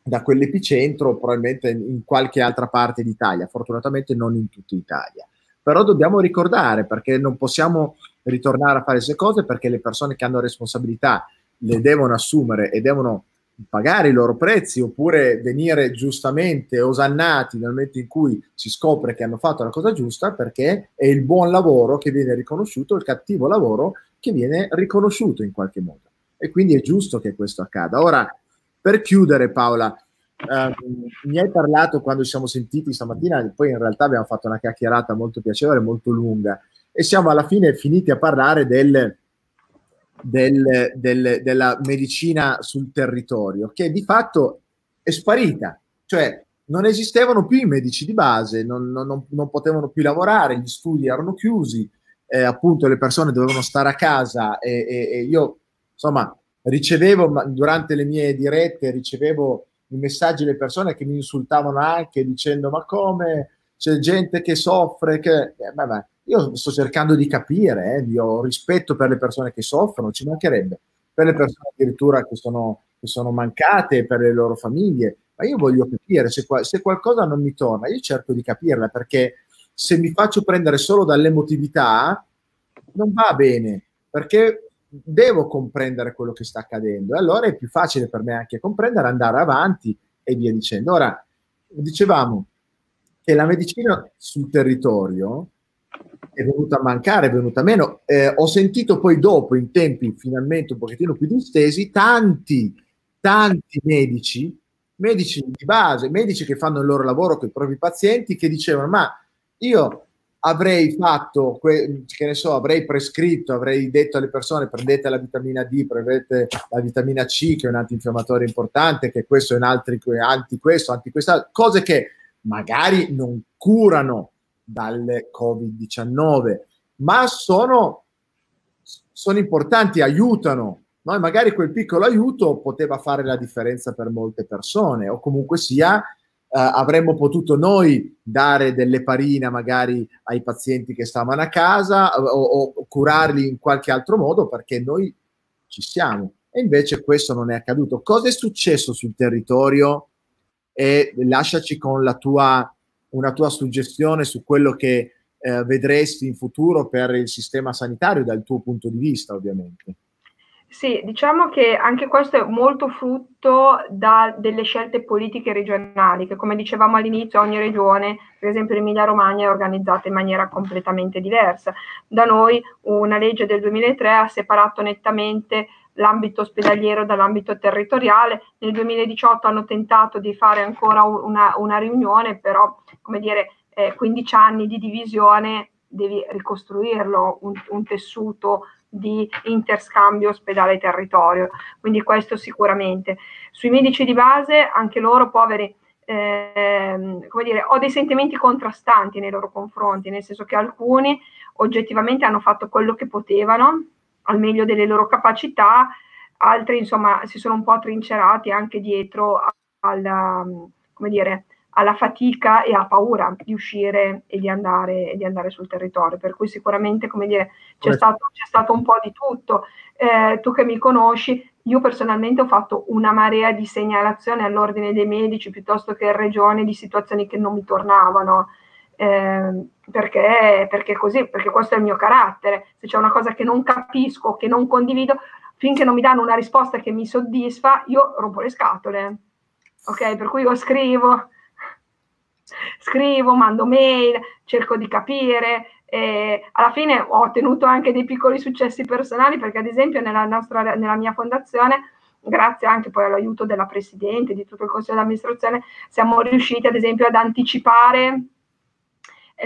da quell'epicentro, probabilmente in qualche altra parte d'Italia, fortunatamente non in tutta Italia. Però dobbiamo ricordare, perché non possiamo ritornare a fare queste cose, perché le persone che hanno responsabilità le devono assumere e devono pagare i loro prezzi, oppure venire giustamente osannati nel momento in cui si scopre che hanno fatto la cosa giusta, perché è il buon lavoro che viene riconosciuto, il cattivo lavoro che viene riconosciuto in qualche modo, e quindi è giusto che questo accada. Ora, per chiudere, Paola, Uh, mi hai parlato, quando ci siamo sentiti stamattina, poi in realtà abbiamo fatto una chiacchierata molto piacevole, molto lunga, e siamo alla fine finiti a parlare del, del, del, della medicina sul territorio, che di fatto è sparita, cioè non esistevano più i medici di base, non, non, non potevano più lavorare, gli studi erano chiusi, eh, appunto le persone dovevano stare a casa, e, e, e io, insomma, ricevevo durante le mie dirette, ricevevo i messaggi delle persone che mi insultavano anche, dicendo: ma come, c'è gente che soffre, che... Eh, beh, beh, io sto cercando di capire, eh, io ho rispetto per le persone che soffrono, ci mancherebbe, per le persone addirittura che sono, che sono mancate, per le loro famiglie, ma io voglio capire, se, se qualcosa non mi torna, io cerco di capirla, perché se mi faccio prendere solo dall'emotività non va bene, perché... devo comprendere quello che sta accadendo, e allora è più facile per me anche comprendere, andare avanti e via dicendo. Ora, dicevamo che la medicina sul territorio è venuta a mancare, è venuta meno, eh, ho sentito poi dopo, in tempi finalmente un pochettino più distesi, tanti, tanti medici, medici di base, medici che fanno il loro lavoro con i propri pazienti, che dicevano: ma io... avrei fatto, che ne so, avrei prescritto, avrei detto alle persone: prendete la vitamina D, prendete la vitamina C, che è un antinfiammatorio importante, che questo è un altro, anti questo, anti questa, cose che magari non curano dal covid diciannove, ma sono, sono importanti, aiutano, no? E magari quel piccolo aiuto poteva fare la differenza per molte persone, o comunque sia... Uh, avremmo potuto noi dare dell'eparina magari ai pazienti che stavano a casa, o, o curarli in qualche altro modo, perché noi ci siamo, e invece questo non è accaduto. Cosa è successo sul territorio? E lasciaci con la tua, una tua suggestione su quello che eh, vedresti in futuro per il sistema sanitario dal tuo punto di vista, ovviamente. Sì, diciamo che anche questo è molto frutto da delle scelte politiche regionali, che, come dicevamo all'inizio, ogni regione, per esempio l'Emilia-Romagna, è organizzata in maniera completamente diversa. Da noi una legge del duemilatré ha separato nettamente l'ambito ospedaliero dall'ambito territoriale. Nel duemiladiciotto hanno tentato di fare ancora una, una riunione, però, come dire, eh, quindici anni di divisione, devi ricostruirlo, un, un tessuto di interscambio ospedale-territorio, quindi questo sicuramente. Sui medici di base, anche loro poveri, ehm, come dire, ho dei sentimenti contrastanti nei loro confronti, nel senso che alcuni oggettivamente hanno fatto quello che potevano, al meglio delle loro capacità, altri insomma si sono un po' trincerati anche dietro alla, come dire, alla fatica e alla paura di uscire e di andare, e di andare sul territorio, per cui sicuramente, come dire, c'è stato, c'è stato un po' di tutto. Eh, tu che mi conosci, Io personalmente ho fatto una marea di segnalazioni all'ordine dei medici piuttosto che in regione di situazioni che non mi tornavano, eh, perché, perché così, perché questo è il mio carattere. Se c'è una cosa che non capisco, che non condivido, finché non mi danno una risposta che mi soddisfa, io rompo le scatole, ok? Per cui io scrivo, scrivo, mando mail, cerco di capire. E alla fine ho ottenuto anche dei piccoli successi personali, perché ad esempio nella, nostra, nella mia fondazione, grazie anche poi all'aiuto della Presidente, di tutto il Consiglio d'amministrazione, siamo riusciti ad esempio ad anticipare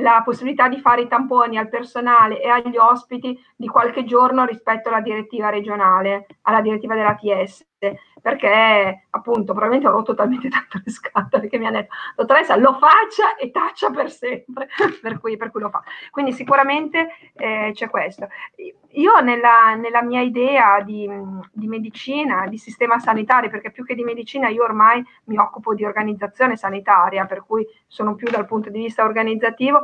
la possibilità di fare i tamponi al personale e agli ospiti di qualche giorno rispetto alla direttiva regionale, alla direttiva dell'A T S, perché appunto probabilmente ho rotto talmente tanto le scatole che mi hanno detto: dottoressa, lo faccia e taccia per sempre, per cui, per cui lo fa. Quindi sicuramente eh, c'è questo. Io nella, nella mia idea di, di medicina, di sistema sanitario, perché più che di medicina io ormai mi occupo di organizzazione sanitaria, per cui sono più dal punto di vista organizzativo,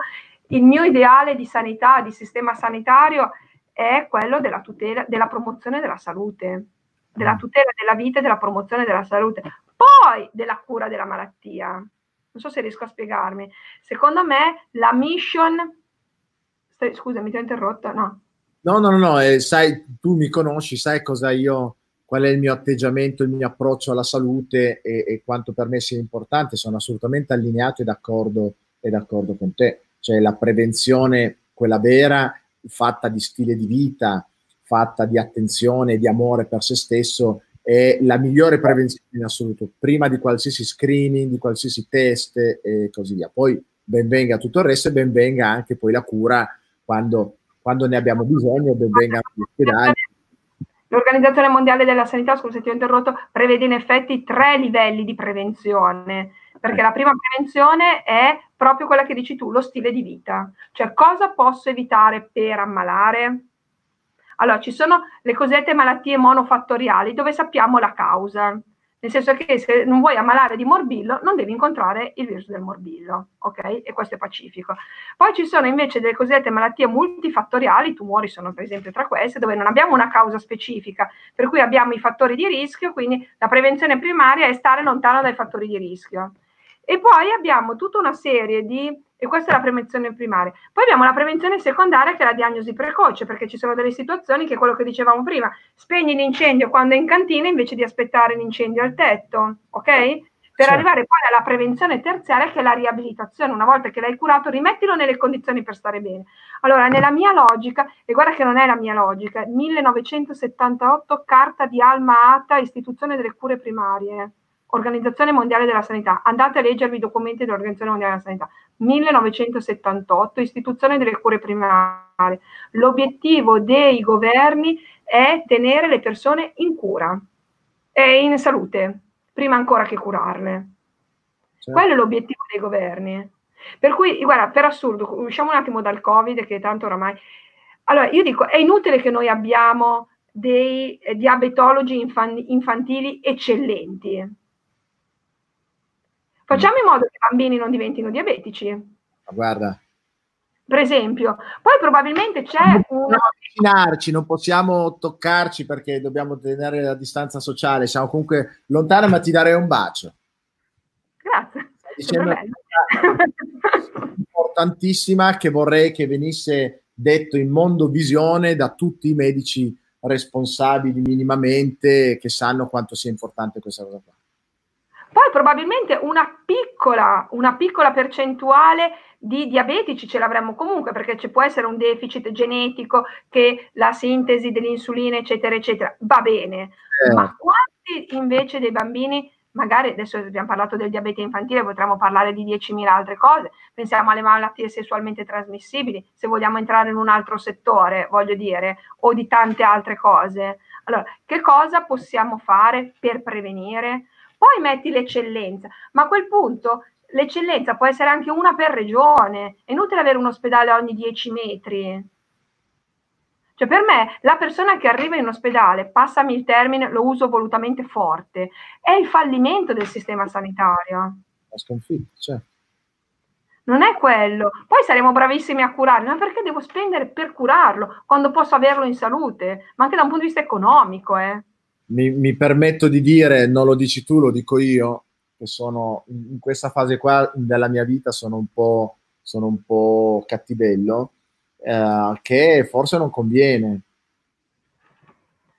il mio ideale di sanità, di sistema sanitario è quello della tutela, della promozione della salute, della tutela della vita e della promozione della salute, poi della cura della malattia. Non so se riesco a spiegarmi. Secondo me la mission... Scusami, ti ho interrotto? No, no, no, no, no. Eh, sai, tu mi conosci, sai cosa io, qual è il mio atteggiamento, il mio approccio alla salute e, e quanto per me sia importante. Sono assolutamente allineato e d'accordo e d'accordo con te. Cioè la prevenzione, quella vera, fatta di stile di vita, fatta di attenzione e di amore per se stesso, è la migliore prevenzione in assoluto, prima di qualsiasi screening, di qualsiasi test e così via. Poi benvenga tutto il resto e benvenga anche poi la cura quando, quando ne abbiamo bisogno, benvenga gli ospedali. L'Organizzazione Mondiale della Sanità, scusa se ti ho interrotto, prevede in effetti tre livelli di prevenzione, perché la prima prevenzione è proprio quella che dici tu, lo stile di vita. Cioè cosa posso evitare per ammalare? Allora, ci sono le cosiddette malattie monofattoriali, dove sappiamo la causa. Nel senso che se non vuoi ammalare di morbillo, non devi incontrare il virus del morbillo, ok? E questo è pacifico. Poi ci sono invece delle cosiddette malattie multifattoriali, i tumori sono per esempio tra queste, dove non abbiamo una causa specifica, per cui abbiamo i fattori di rischio, quindi la prevenzione primaria è stare lontano dai fattori di rischio. E poi abbiamo tutta una serie di... E questa è la prevenzione primaria. Poi abbiamo la prevenzione secondaria, che è la diagnosi precoce, perché ci sono delle situazioni che è quello che dicevamo prima: spegni l'incendio quando è in cantina invece di aspettare l'incendio al tetto, ok? Per sì. Arrivare poi alla prevenzione terziaria, che è la riabilitazione. Una volta che l'hai curato, rimettilo nelle condizioni per stare bene. Allora, nella mia logica, e guarda che non è la mia logica, millenovecentosettantotto, carta di Alma Ata, istituzione delle cure primarie, Organizzazione Mondiale della Sanità, andate a leggervi i documenti dell'Organizzazione Mondiale della Sanità, millenovecentosettantotto, istituzione delle cure primarie. L'obiettivo dei governi è tenere le persone in cura e in salute, prima ancora che curarle. Certo. Quello è l'obiettivo dei governi. Per cui, guarda, per assurdo, usciamo un attimo dal Covid, che tanto oramai... Allora, io dico, è inutile che noi abbiamo dei eh, diabetologi infan- infantili eccellenti. Facciamo in modo che i bambini non diventino diabetici. Ma guarda. Per esempio. Poi probabilmente c'è non possiamo una... avvicinarci, non possiamo toccarci perché dobbiamo tenere la distanza sociale. Siamo comunque lontani, ma ti darei un bacio. Grazie. Stai dicendo una importantissima che vorrei che venisse detto in mondovisione da tutti i medici responsabili minimamente, che sanno quanto sia importante questa cosa qua. Poi probabilmente una piccola, una piccola percentuale di diabetici ce l'avremmo comunque, perché ci può essere un deficit genetico, che la sintesi dell'insulina eccetera eccetera, va bene, eh. Ma quanti invece dei bambini, magari adesso abbiamo parlato del diabete infantile, potremmo parlare di diecimila altre cose, pensiamo alle malattie sessualmente trasmissibili, se vogliamo entrare in un altro settore, voglio dire, o di tante altre cose. Allora, che cosa possiamo fare per prevenire? Poi metti l'eccellenza, ma a quel punto l'eccellenza può essere anche una per regione, è inutile avere un ospedale ogni dieci metri. Cioè per me la persona che arriva in ospedale, passami il termine, lo uso volutamente forte, è il fallimento del sistema sanitario. La sconfitta, certo. Non è quello. Poi saremo bravissimi a curarlo, ma perché devo spendere per curarlo quando posso averlo in salute? Ma anche da un punto di vista economico, eh. mi, mi permetto di dire, non lo dici tu, lo dico io, che sono in questa fase qua della mia vita sono un po', sono un po' cattivello, eh, che forse non conviene,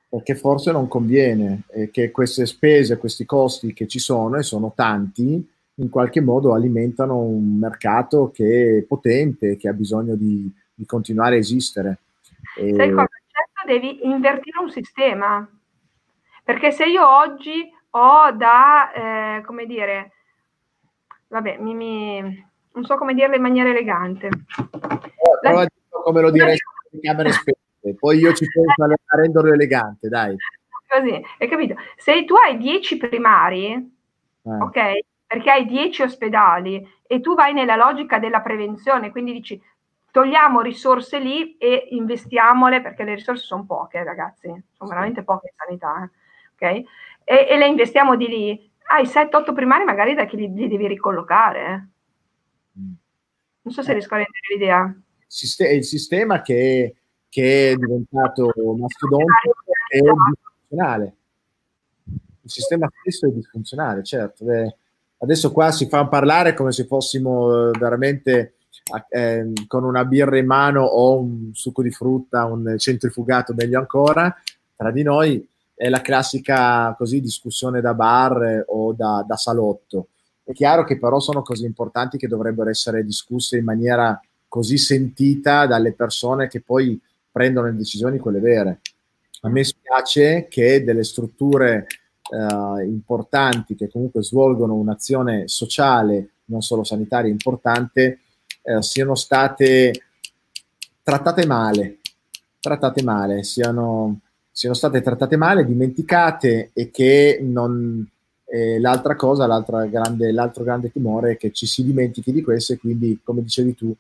perché forse non conviene eh, che queste spese, questi costi che ci sono, e sono tanti, in qualche modo alimentano un mercato che è potente, che ha bisogno di, di continuare a esistere. E... Sai cosa? Certo, devi invertire un sistema, perché se io oggi ho da, eh, come dire, vabbè, mi, mi, non so come dirlo in maniera elegante. Eh, prova a dirlo come lo direi in camere spente, poi io ci penso a renderlo elegante, dai. Così, hai capito? Se tu hai dieci primari, eh. ok? Perché hai dieci ospedali e tu vai nella logica della prevenzione, quindi dici togliamo risorse lì e investiamole, perché le risorse sono poche, ragazzi, sono veramente poche in sanità, eh? Ok? E, e le investiamo di lì. Hai sette otto primari magari da chi li, li devi ricollocare. Non so se riesco a rendere l'idea. Il sistema che, che è diventato mastodontico è disfunzionale. Il sistema stesso è disfunzionale, certo. Beh, adesso qua si fa parlare come se fossimo veramente eh, con una birra in mano o un succo di frutta, un centrifugato, meglio ancora, tra di noi è la classica così discussione da bar o da, da salotto. È chiaro che però sono cose importanti che dovrebbero essere discusse in maniera così sentita dalle persone che poi prendono le decisioni, quelle vere. A me spiace che delle strutture Uh, importanti, che comunque svolgono un'azione sociale, non solo sanitaria, importante, uh, siano state trattate male, trattate male, siano, siano state trattate male, dimenticate, e che non... Eh, l'altra cosa, l'altra grande, l'altro grande timore è che ci si dimentichi di questo, e quindi, come dicevi tu,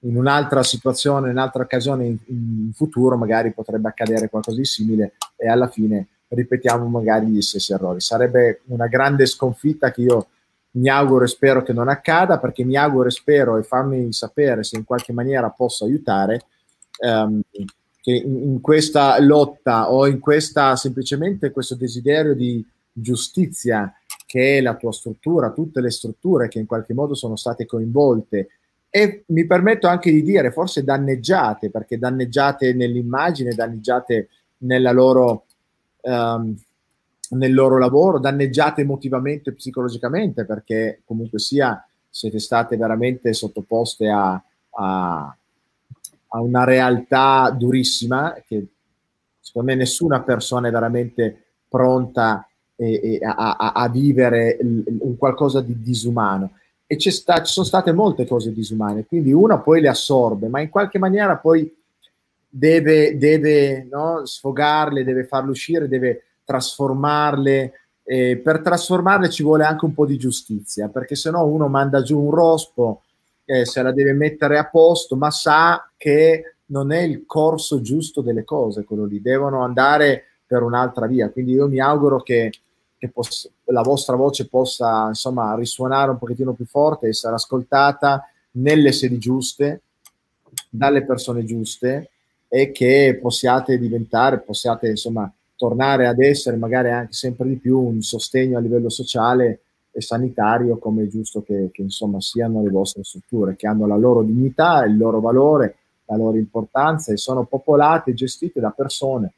in un'altra situazione, in un'altra occasione, in, in futuro, magari potrebbe accadere qualcosa di simile e alla fine ripetiamo magari gli stessi errori. Sarebbe una grande sconfitta che io mi auguro e spero che non accada, perché mi auguro e spero, e fammi sapere se in qualche maniera posso aiutare, ehm, che in, in questa lotta o in questa, semplicemente questo desiderio di giustizia che è la tua struttura, tutte le strutture che in qualche modo sono state coinvolte e mi permetto anche di dire forse danneggiate, perché danneggiate nell'immagine, danneggiate nella loro... Um, nel loro lavoro, danneggiate emotivamente e psicologicamente, perché comunque sia siete state veramente sottoposte a, a, a una realtà durissima che secondo me nessuna persona è veramente pronta e, e a, a, a vivere un qualcosa di disumano, e c'è sta, ci sono state molte cose disumane, quindi una poi le assorbe, ma in qualche maniera poi deve, deve no, sfogarle, deve farle uscire, deve trasformarle. Eh, per trasformarle ci vuole anche un po' di giustizia, perché se no uno manda giù un rospo, eh, se la deve mettere a posto, ma sa che non è il corso giusto delle cose, quello lì, devono andare per un'altra via. Quindi io mi auguro che, che possa, la vostra voce possa, insomma, risuonare un pochettino più forte, essere ascoltata nelle sedi giuste, dalle persone giuste, e che possiate diventare, possiate insomma tornare ad essere magari anche sempre di più un sostegno a livello sociale e sanitario, come è giusto che, che insomma siano le vostre strutture, che hanno la loro dignità, il loro valore, la loro importanza, e sono popolate e gestite da persone,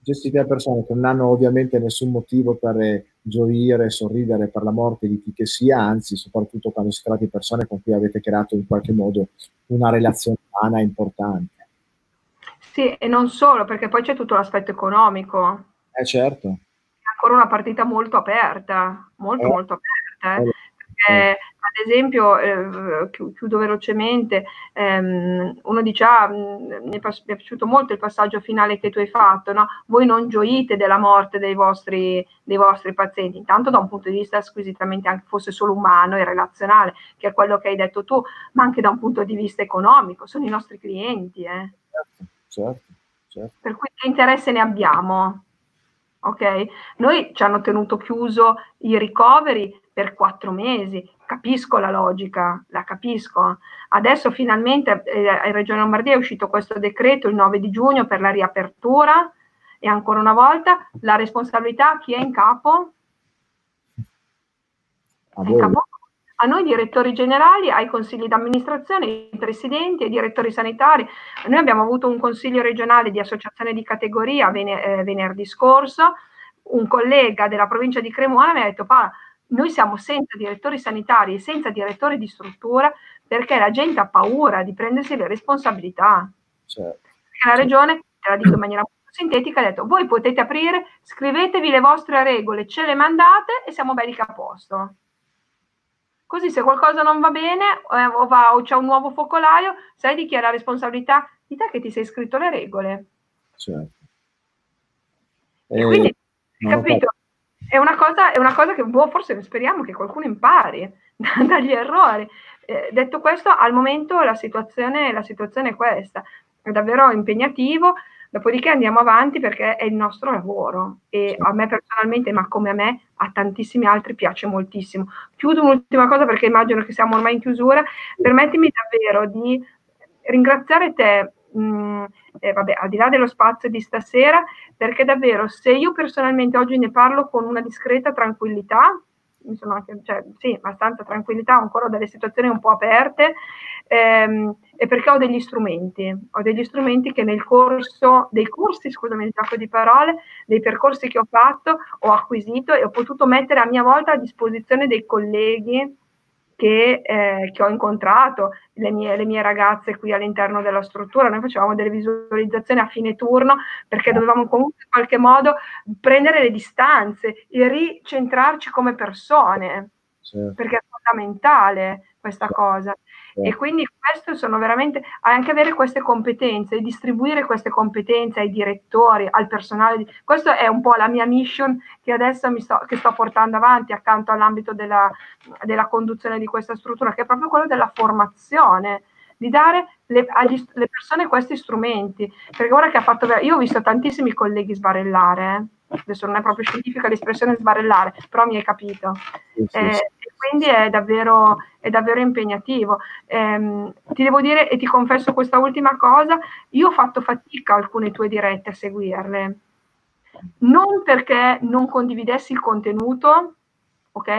gestite da persone che non hanno ovviamente nessun motivo per gioire, sorridere per la morte di chi che sia, anzi, soprattutto quando si tratta di persone con cui avete creato in qualche modo una relazione umana importante. Sì, e non solo, perché poi c'è tutto l'aspetto economico. Eh certo. È ancora una partita molto aperta, molto eh. molto aperta. Eh. Eh. Perché, eh. ad esempio, eh, chiudo velocemente, ehm, uno dice, ah, mi è piaciuto molto il passaggio finale che tu hai fatto, no? Voi non gioite della morte dei vostri, dei vostri pazienti, intanto da un punto di vista squisitamente anche fosse solo umano e relazionale, che è quello che hai detto tu, ma anche da un punto di vista economico, sono i nostri clienti, eh. Certo. Certo, certo. Per cui che interesse ne abbiamo? Ok? Noi ci hanno tenuto chiuso i ricoveri per quattro mesi, capisco la logica, la capisco. Adesso finalmente eh, in Regione Lombardia è uscito questo decreto il nove di giugno per la riapertura, E ancora una volta la responsabilità chi è in capo? A, in capo? A noi direttori generali, ai consigli d'amministrazione, ai presidenti, ai direttori sanitari. Noi abbiamo avuto un consiglio regionale di associazione di categoria vene, eh, venerdì scorso. Un collega della provincia di Cremona mi ha detto: Paola, noi siamo senza direttori sanitari e senza direttori di struttura perché la gente ha paura di prendersi le responsabilità. Certo. Perché la regione, te la dico in maniera molto sintetica, ha detto: voi potete aprire, scrivetevi le vostre regole, ce le mandate e siamo belli che a posto. Così se qualcosa non va bene eh, o, va, o c'è un nuovo focolaio, sai di chi è la responsabilità? Di te che ti sei scritto le regole. Certo. E eh... quindi, capito? È una cosa, è una cosa che boh, forse speriamo che qualcuno impari dagli errori. Eh, detto questo, al momento la situazione, la situazione è questa, è davvero impegnativo, dopodiché andiamo avanti perché è il nostro lavoro e a me personalmente, ma come a me, a tantissimi altri piace moltissimo. Chiudo un'ultima cosa perché immagino che siamo ormai in chiusura, permettimi davvero di ringraziare te. Mm, eh, vabbè, al di là dello spazio di stasera, perché davvero se io personalmente oggi ne parlo con una discreta tranquillità, insomma, cioè, sì, abbastanza tranquillità, ancora delle situazioni un po' aperte, ehm, è perché ho degli strumenti, ho degli strumenti che nel corso dei corsi, scusami il gioco di parole, dei percorsi che ho fatto, ho acquisito e ho potuto mettere a mia volta a disposizione dei colleghi Che, eh, che ho incontrato, le mie, le mie ragazze qui all'interno della struttura. Noi facevamo delle visualizzazioni a fine turno perché dovevamo comunque in qualche modo prendere le distanze e ricentrarci come persone, certo, perché è fondamentale questa cosa. Certo. E quindi questo sono veramente, anche avere queste competenze e distribuire queste competenze ai direttori, al personale, questo è un po' la mia mission che adesso mi sto, che sto portando avanti accanto all'ambito della, della conduzione di questa struttura, che è proprio quello della formazione, di dare le, agli, le persone questi strumenti, perché ora che ha fatto, io ho visto tantissimi colleghi sbarellare, eh? Adesso non è proprio scientifica l'espressione sbarellare, però mi hai capito. Sì, sì, eh, sì. Quindi è davvero, è davvero impegnativo. Eh, ti devo dire e ti confesso questa ultima cosa, io ho fatto fatica alcune tue dirette a seguirle, non perché non condividessi il contenuto, ok?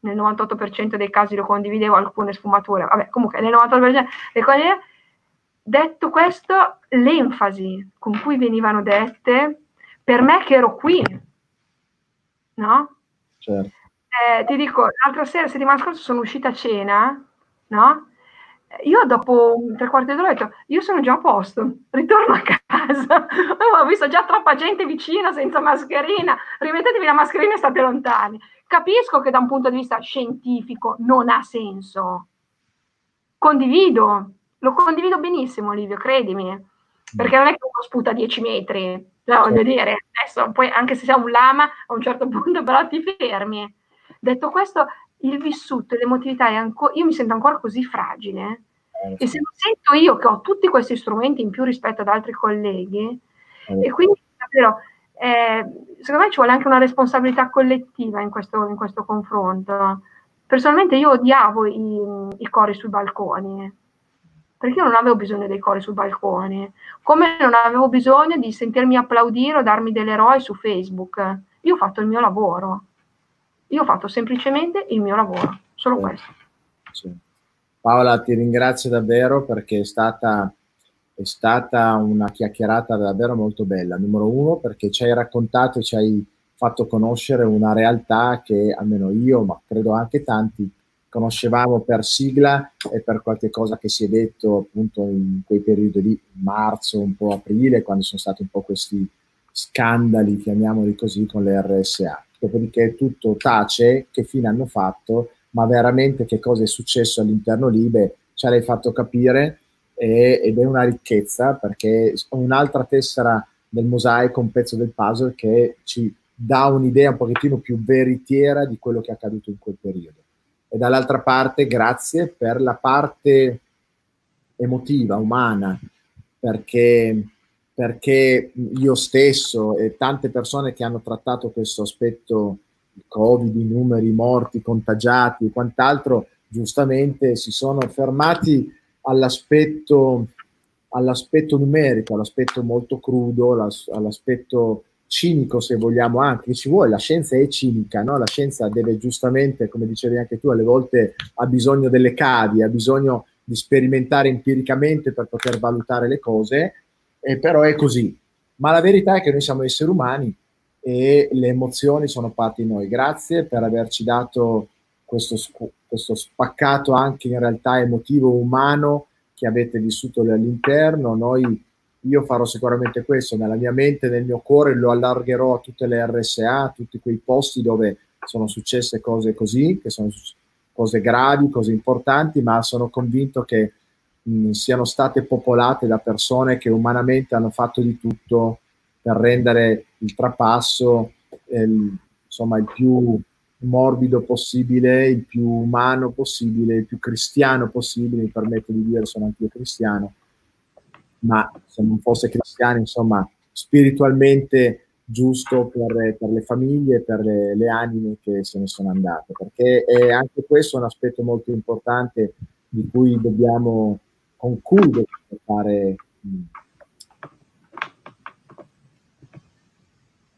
Nel novantotto per cento dei casi lo condividevo, alcune sfumature, vabbè, comunque nel novantotto per cento dei casi. Detto questo, l'enfasi con cui venivano dette, per me che ero qui, no? Certo. Eh, ti dico, l'altra sera, settimana scorsa, sono uscita a cena, no? Io dopo un tre quarti d'ora ho detto, io sono già a posto, ritorno a casa, ho visto già troppa gente vicina senza mascherina, rimettetevi la mascherina e state lontani. Capisco che da un punto di vista scientifico non ha senso. Condivido, lo condivido benissimo, Livio, credimi, perché non è che uno sputa a dieci metri, no, voglio dire, adesso poi anche se sei un lama a un certo punto però ti fermi. Detto questo, il vissuto e l'emotività è ancora, io mi sento ancora così fragile, eh, e se lo sento io che ho tutti questi strumenti in più rispetto ad altri colleghi, eh, e quindi davvero, eh, secondo me ci vuole anche una responsabilità collettiva in questo, in questo confronto. Personalmente io odiavo i, i cori sui balconi, perché io non avevo bisogno dei cori sui balconi, come non avevo bisogno di sentirmi applaudire o darmi dell'eroe su Facebook. Io ho fatto il mio lavoro. Io ho fatto semplicemente il mio lavoro, solo questo. Sì. Paola, ti ringrazio davvero perché è stata, è stata una chiacchierata davvero molto bella, numero uno, perché ci hai raccontato e ci hai fatto conoscere una realtà che almeno io, ma credo anche tanti, conoscevamo per sigla e per qualche cosa che si è detto appunto in quei periodi lì, marzo, un po' aprile, quando sono stati un po' questi scandali, chiamiamoli così, con le R S A. Dopodiché tutto tace, che fine hanno fatto, ma veramente che cosa è successo all'interno lì, beh, ce l'hai fatto capire e, ed è una ricchezza perché è un'altra tessera del mosaico, un pezzo del puzzle che ci dà un'idea un pochettino più veritiera di quello che è accaduto in quel periodo. E dall'altra parte grazie per la parte emotiva, umana, perché... perché io stesso e tante persone che hanno trattato questo aspetto, il Covid, i numeri, i morti, i contagiati e quant'altro, giustamente si sono fermati all'aspetto all'aspetto numerico, all'aspetto molto crudo, all'aspetto cinico, se vogliamo, anche ci vuole, la scienza è cinica, no? La scienza deve, giustamente, come dicevi anche tu, alle volte ha bisogno delle cavi, ha bisogno di sperimentare empiricamente per poter valutare le cose, eh, però è così. Ma la verità è che noi siamo esseri umani e le emozioni sono parte di noi. Grazie per averci dato questo, questo spaccato anche in realtà emotivo, umano, che avete vissuto all'interno. Noi, io farò sicuramente questo, nella mia mente, nel mio cuore, lo allargherò a tutte le R S A, a tutti quei posti dove sono successe cose così, che sono cose gravi, cose importanti, ma sono convinto che mh, siano state popolate da persone che umanamente hanno fatto di tutto per rendere il trapasso eh, il, insomma, il più morbido possibile, il più umano possibile, il più cristiano possibile. Mi permetto di dire, sono anch'io cristiano, ma se non fosse cristiano, insomma, spiritualmente giusto per, per le famiglie, per le, le anime che se ne sono andate, perché è anche questo un aspetto molto importante di cui dobbiamo, con cui dobbiamo fare,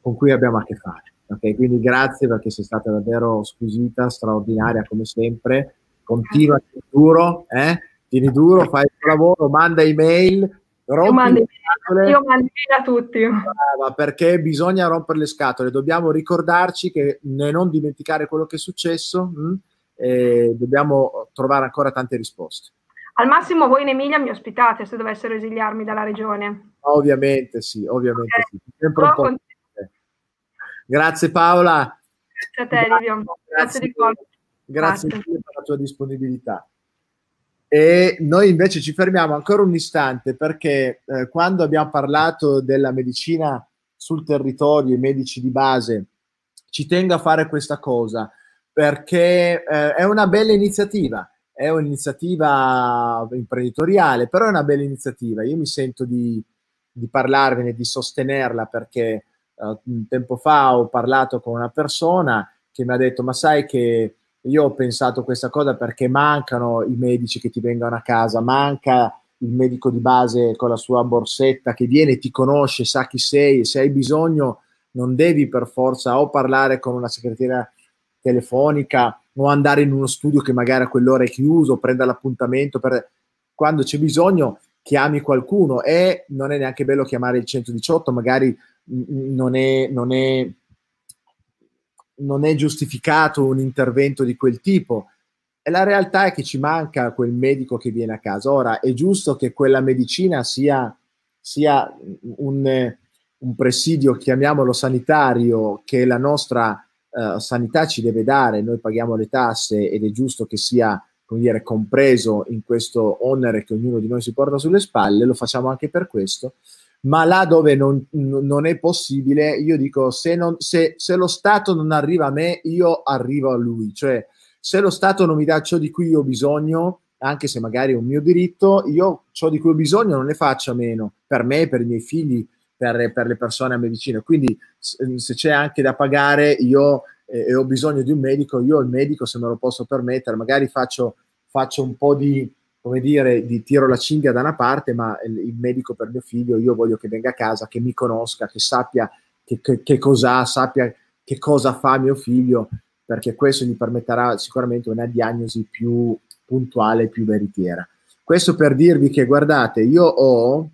con cui abbiamo a che fare. Okay, quindi grazie, perché sei stata davvero squisita, straordinaria come sempre. Continua, tieni duro, eh? tieni duro, fai il tuo lavoro, manda email. Io mando a tutti. Brava, perché bisogna rompere le scatole, dobbiamo ricordarci che non dimenticare quello che è successo, mh? E dobbiamo trovare ancora tante risposte. Al massimo voi in Emilia mi ospitate, se dovessero esiliarmi dalla regione. Ovviamente sì, ovviamente eh, sì. Sempre un po'. Grazie Paola. Grazie a te, Livio. Grazie di cuore. Grazie mille per la tua disponibilità. E noi invece ci fermiamo ancora un istante, perché eh, quando abbiamo parlato della medicina sul territorio, i medici di base, ci tengo a fare questa cosa, perché eh, è una bella iniziativa, è un'iniziativa imprenditoriale, però è una bella iniziativa. Io mi sento di, di parlarvene, di sostenerla, perché eh, un tempo fa ho parlato con una persona che mi ha detto, ma sai che io ho pensato questa cosa perché mancano i medici che ti vengono a casa, manca il medico di base con la sua borsetta che viene, ti conosce, sa chi sei, se hai bisogno non devi per forza o parlare con una segretaria telefonica o andare in uno studio che magari a quell'ora è chiuso, prendere l'appuntamento, per... quando c'è bisogno chiami qualcuno. E non è neanche bello chiamare il centodiciotto, magari non è... Non è non è giustificato un intervento di quel tipo, e la realtà è che ci manca quel medico che viene a casa. Ora è giusto che quella medicina sia, sia un, un presidio, chiamiamolo sanitario, che la nostra eh, sanità ci deve dare. Noi paghiamo le tasse ed è giusto che sia, come dire, compreso in questo onere che ognuno di noi si porta sulle spalle, lo facciamo anche per questo. Ma là dove non, non è possibile, io dico, se, non, se, se lo Stato non arriva a me, io arrivo a lui. Cioè, se lo Stato non mi dà ciò di cui ho bisogno, anche se magari è un mio diritto, io ciò di cui ho bisogno non ne faccio a meno, per me, per i miei figli, per, per le persone a me vicino. Quindi se c'è anche da pagare, io eh, ho bisogno di un medico, io il medico, se me lo posso permettere, magari faccio, faccio un po' di... come dire, di tiro la cinghia da una parte, ma il medico per mio figlio, io voglio che venga a casa, che mi conosca, che sappia che, che, che cosa ha, sappia che cosa fa mio figlio, perché questo gli permetterà sicuramente una diagnosi più puntuale, più veritiera. Questo per dirvi che, guardate, io ho,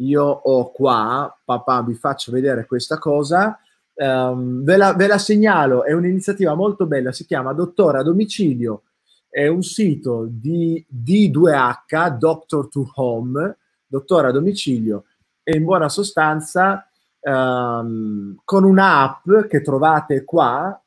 io ho qua, papà, vi faccio vedere questa cosa, um, ve, la, ve la segnalo, è un'iniziativa molto bella, si chiama Dottore a Domicilio. È un sito di D due H, Doctor to Home, dottore a domicilio, e in buona sostanza ehm, con un'app che trovate qua,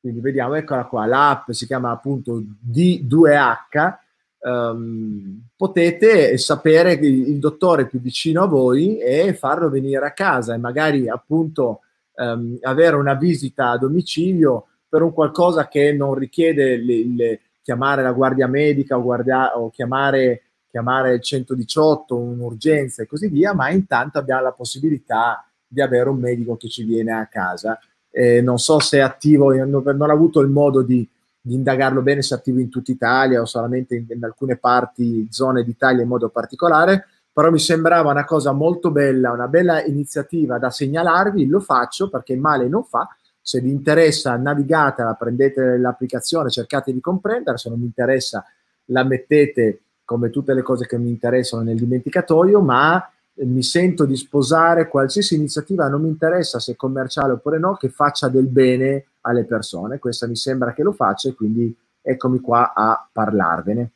quindi vediamo, eccola qua, l'app si chiama appunto D due H, ehm, potete sapere il dottore più vicino a voi e farlo venire a casa, e magari appunto ehm, avere una visita a domicilio per un qualcosa che non richiede le, le chiamare la guardia medica o, guardia, o chiamare, chiamare il centodiciotto, un'urgenza e così via, ma intanto abbiamo la possibilità di avere un medico che ci viene a casa. Eh, non so se è attivo, non, non ho avuto il modo di, di indagarlo bene se attivo in tutta Italia o solamente in, in alcune parti, zone d'Italia in modo particolare, però mi sembrava una cosa molto bella, una bella iniziativa da segnalarvi, lo faccio perché male non fa. Se vi interessa navigatela, prendete l'applicazione, cercate di comprenderla, se non vi interessa la mettete, come tutte le cose che mi interessano, nel dimenticatoio, ma mi sento di sposare qualsiasi iniziativa, non mi interessa se commerciale oppure no, che faccia del bene alle persone. Questa mi sembra che lo faccia e quindi eccomi qua a parlarvene.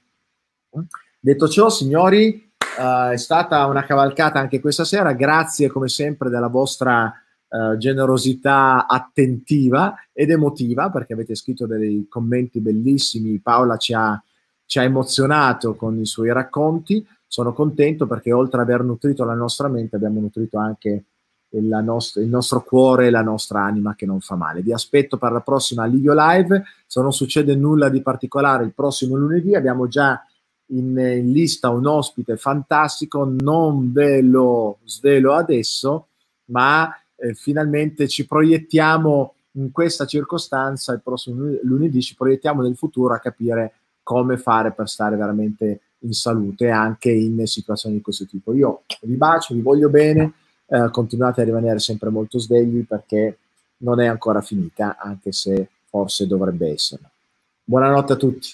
Detto ciò, signori, eh, è stata una cavalcata anche questa sera, grazie come sempre della vostra eh, generosità attentiva ed emotiva, perché avete scritto dei commenti bellissimi, Paola ci ha, ci ha emozionato con i suoi racconti. Sono contento perché oltre ad aver nutrito la nostra mente abbiamo nutrito anche il, la nost- il nostro cuore e la nostra anima, che non fa male. Vi aspetto per la prossima Livio Live, se non succede nulla di particolare il prossimo lunedì abbiamo già in, in lista un ospite fantastico, non ve lo svelo adesso, ma eh, finalmente ci proiettiamo in questa circostanza, il prossimo lunedì ci proiettiamo nel futuro a capire come fare per stare veramente in salute anche in situazioni di questo tipo. Io vi bacio, vi voglio bene, eh, continuate a rimanere sempre molto svegli perché non è ancora finita, anche se forse dovrebbe esserlo. Buonanotte a tutti.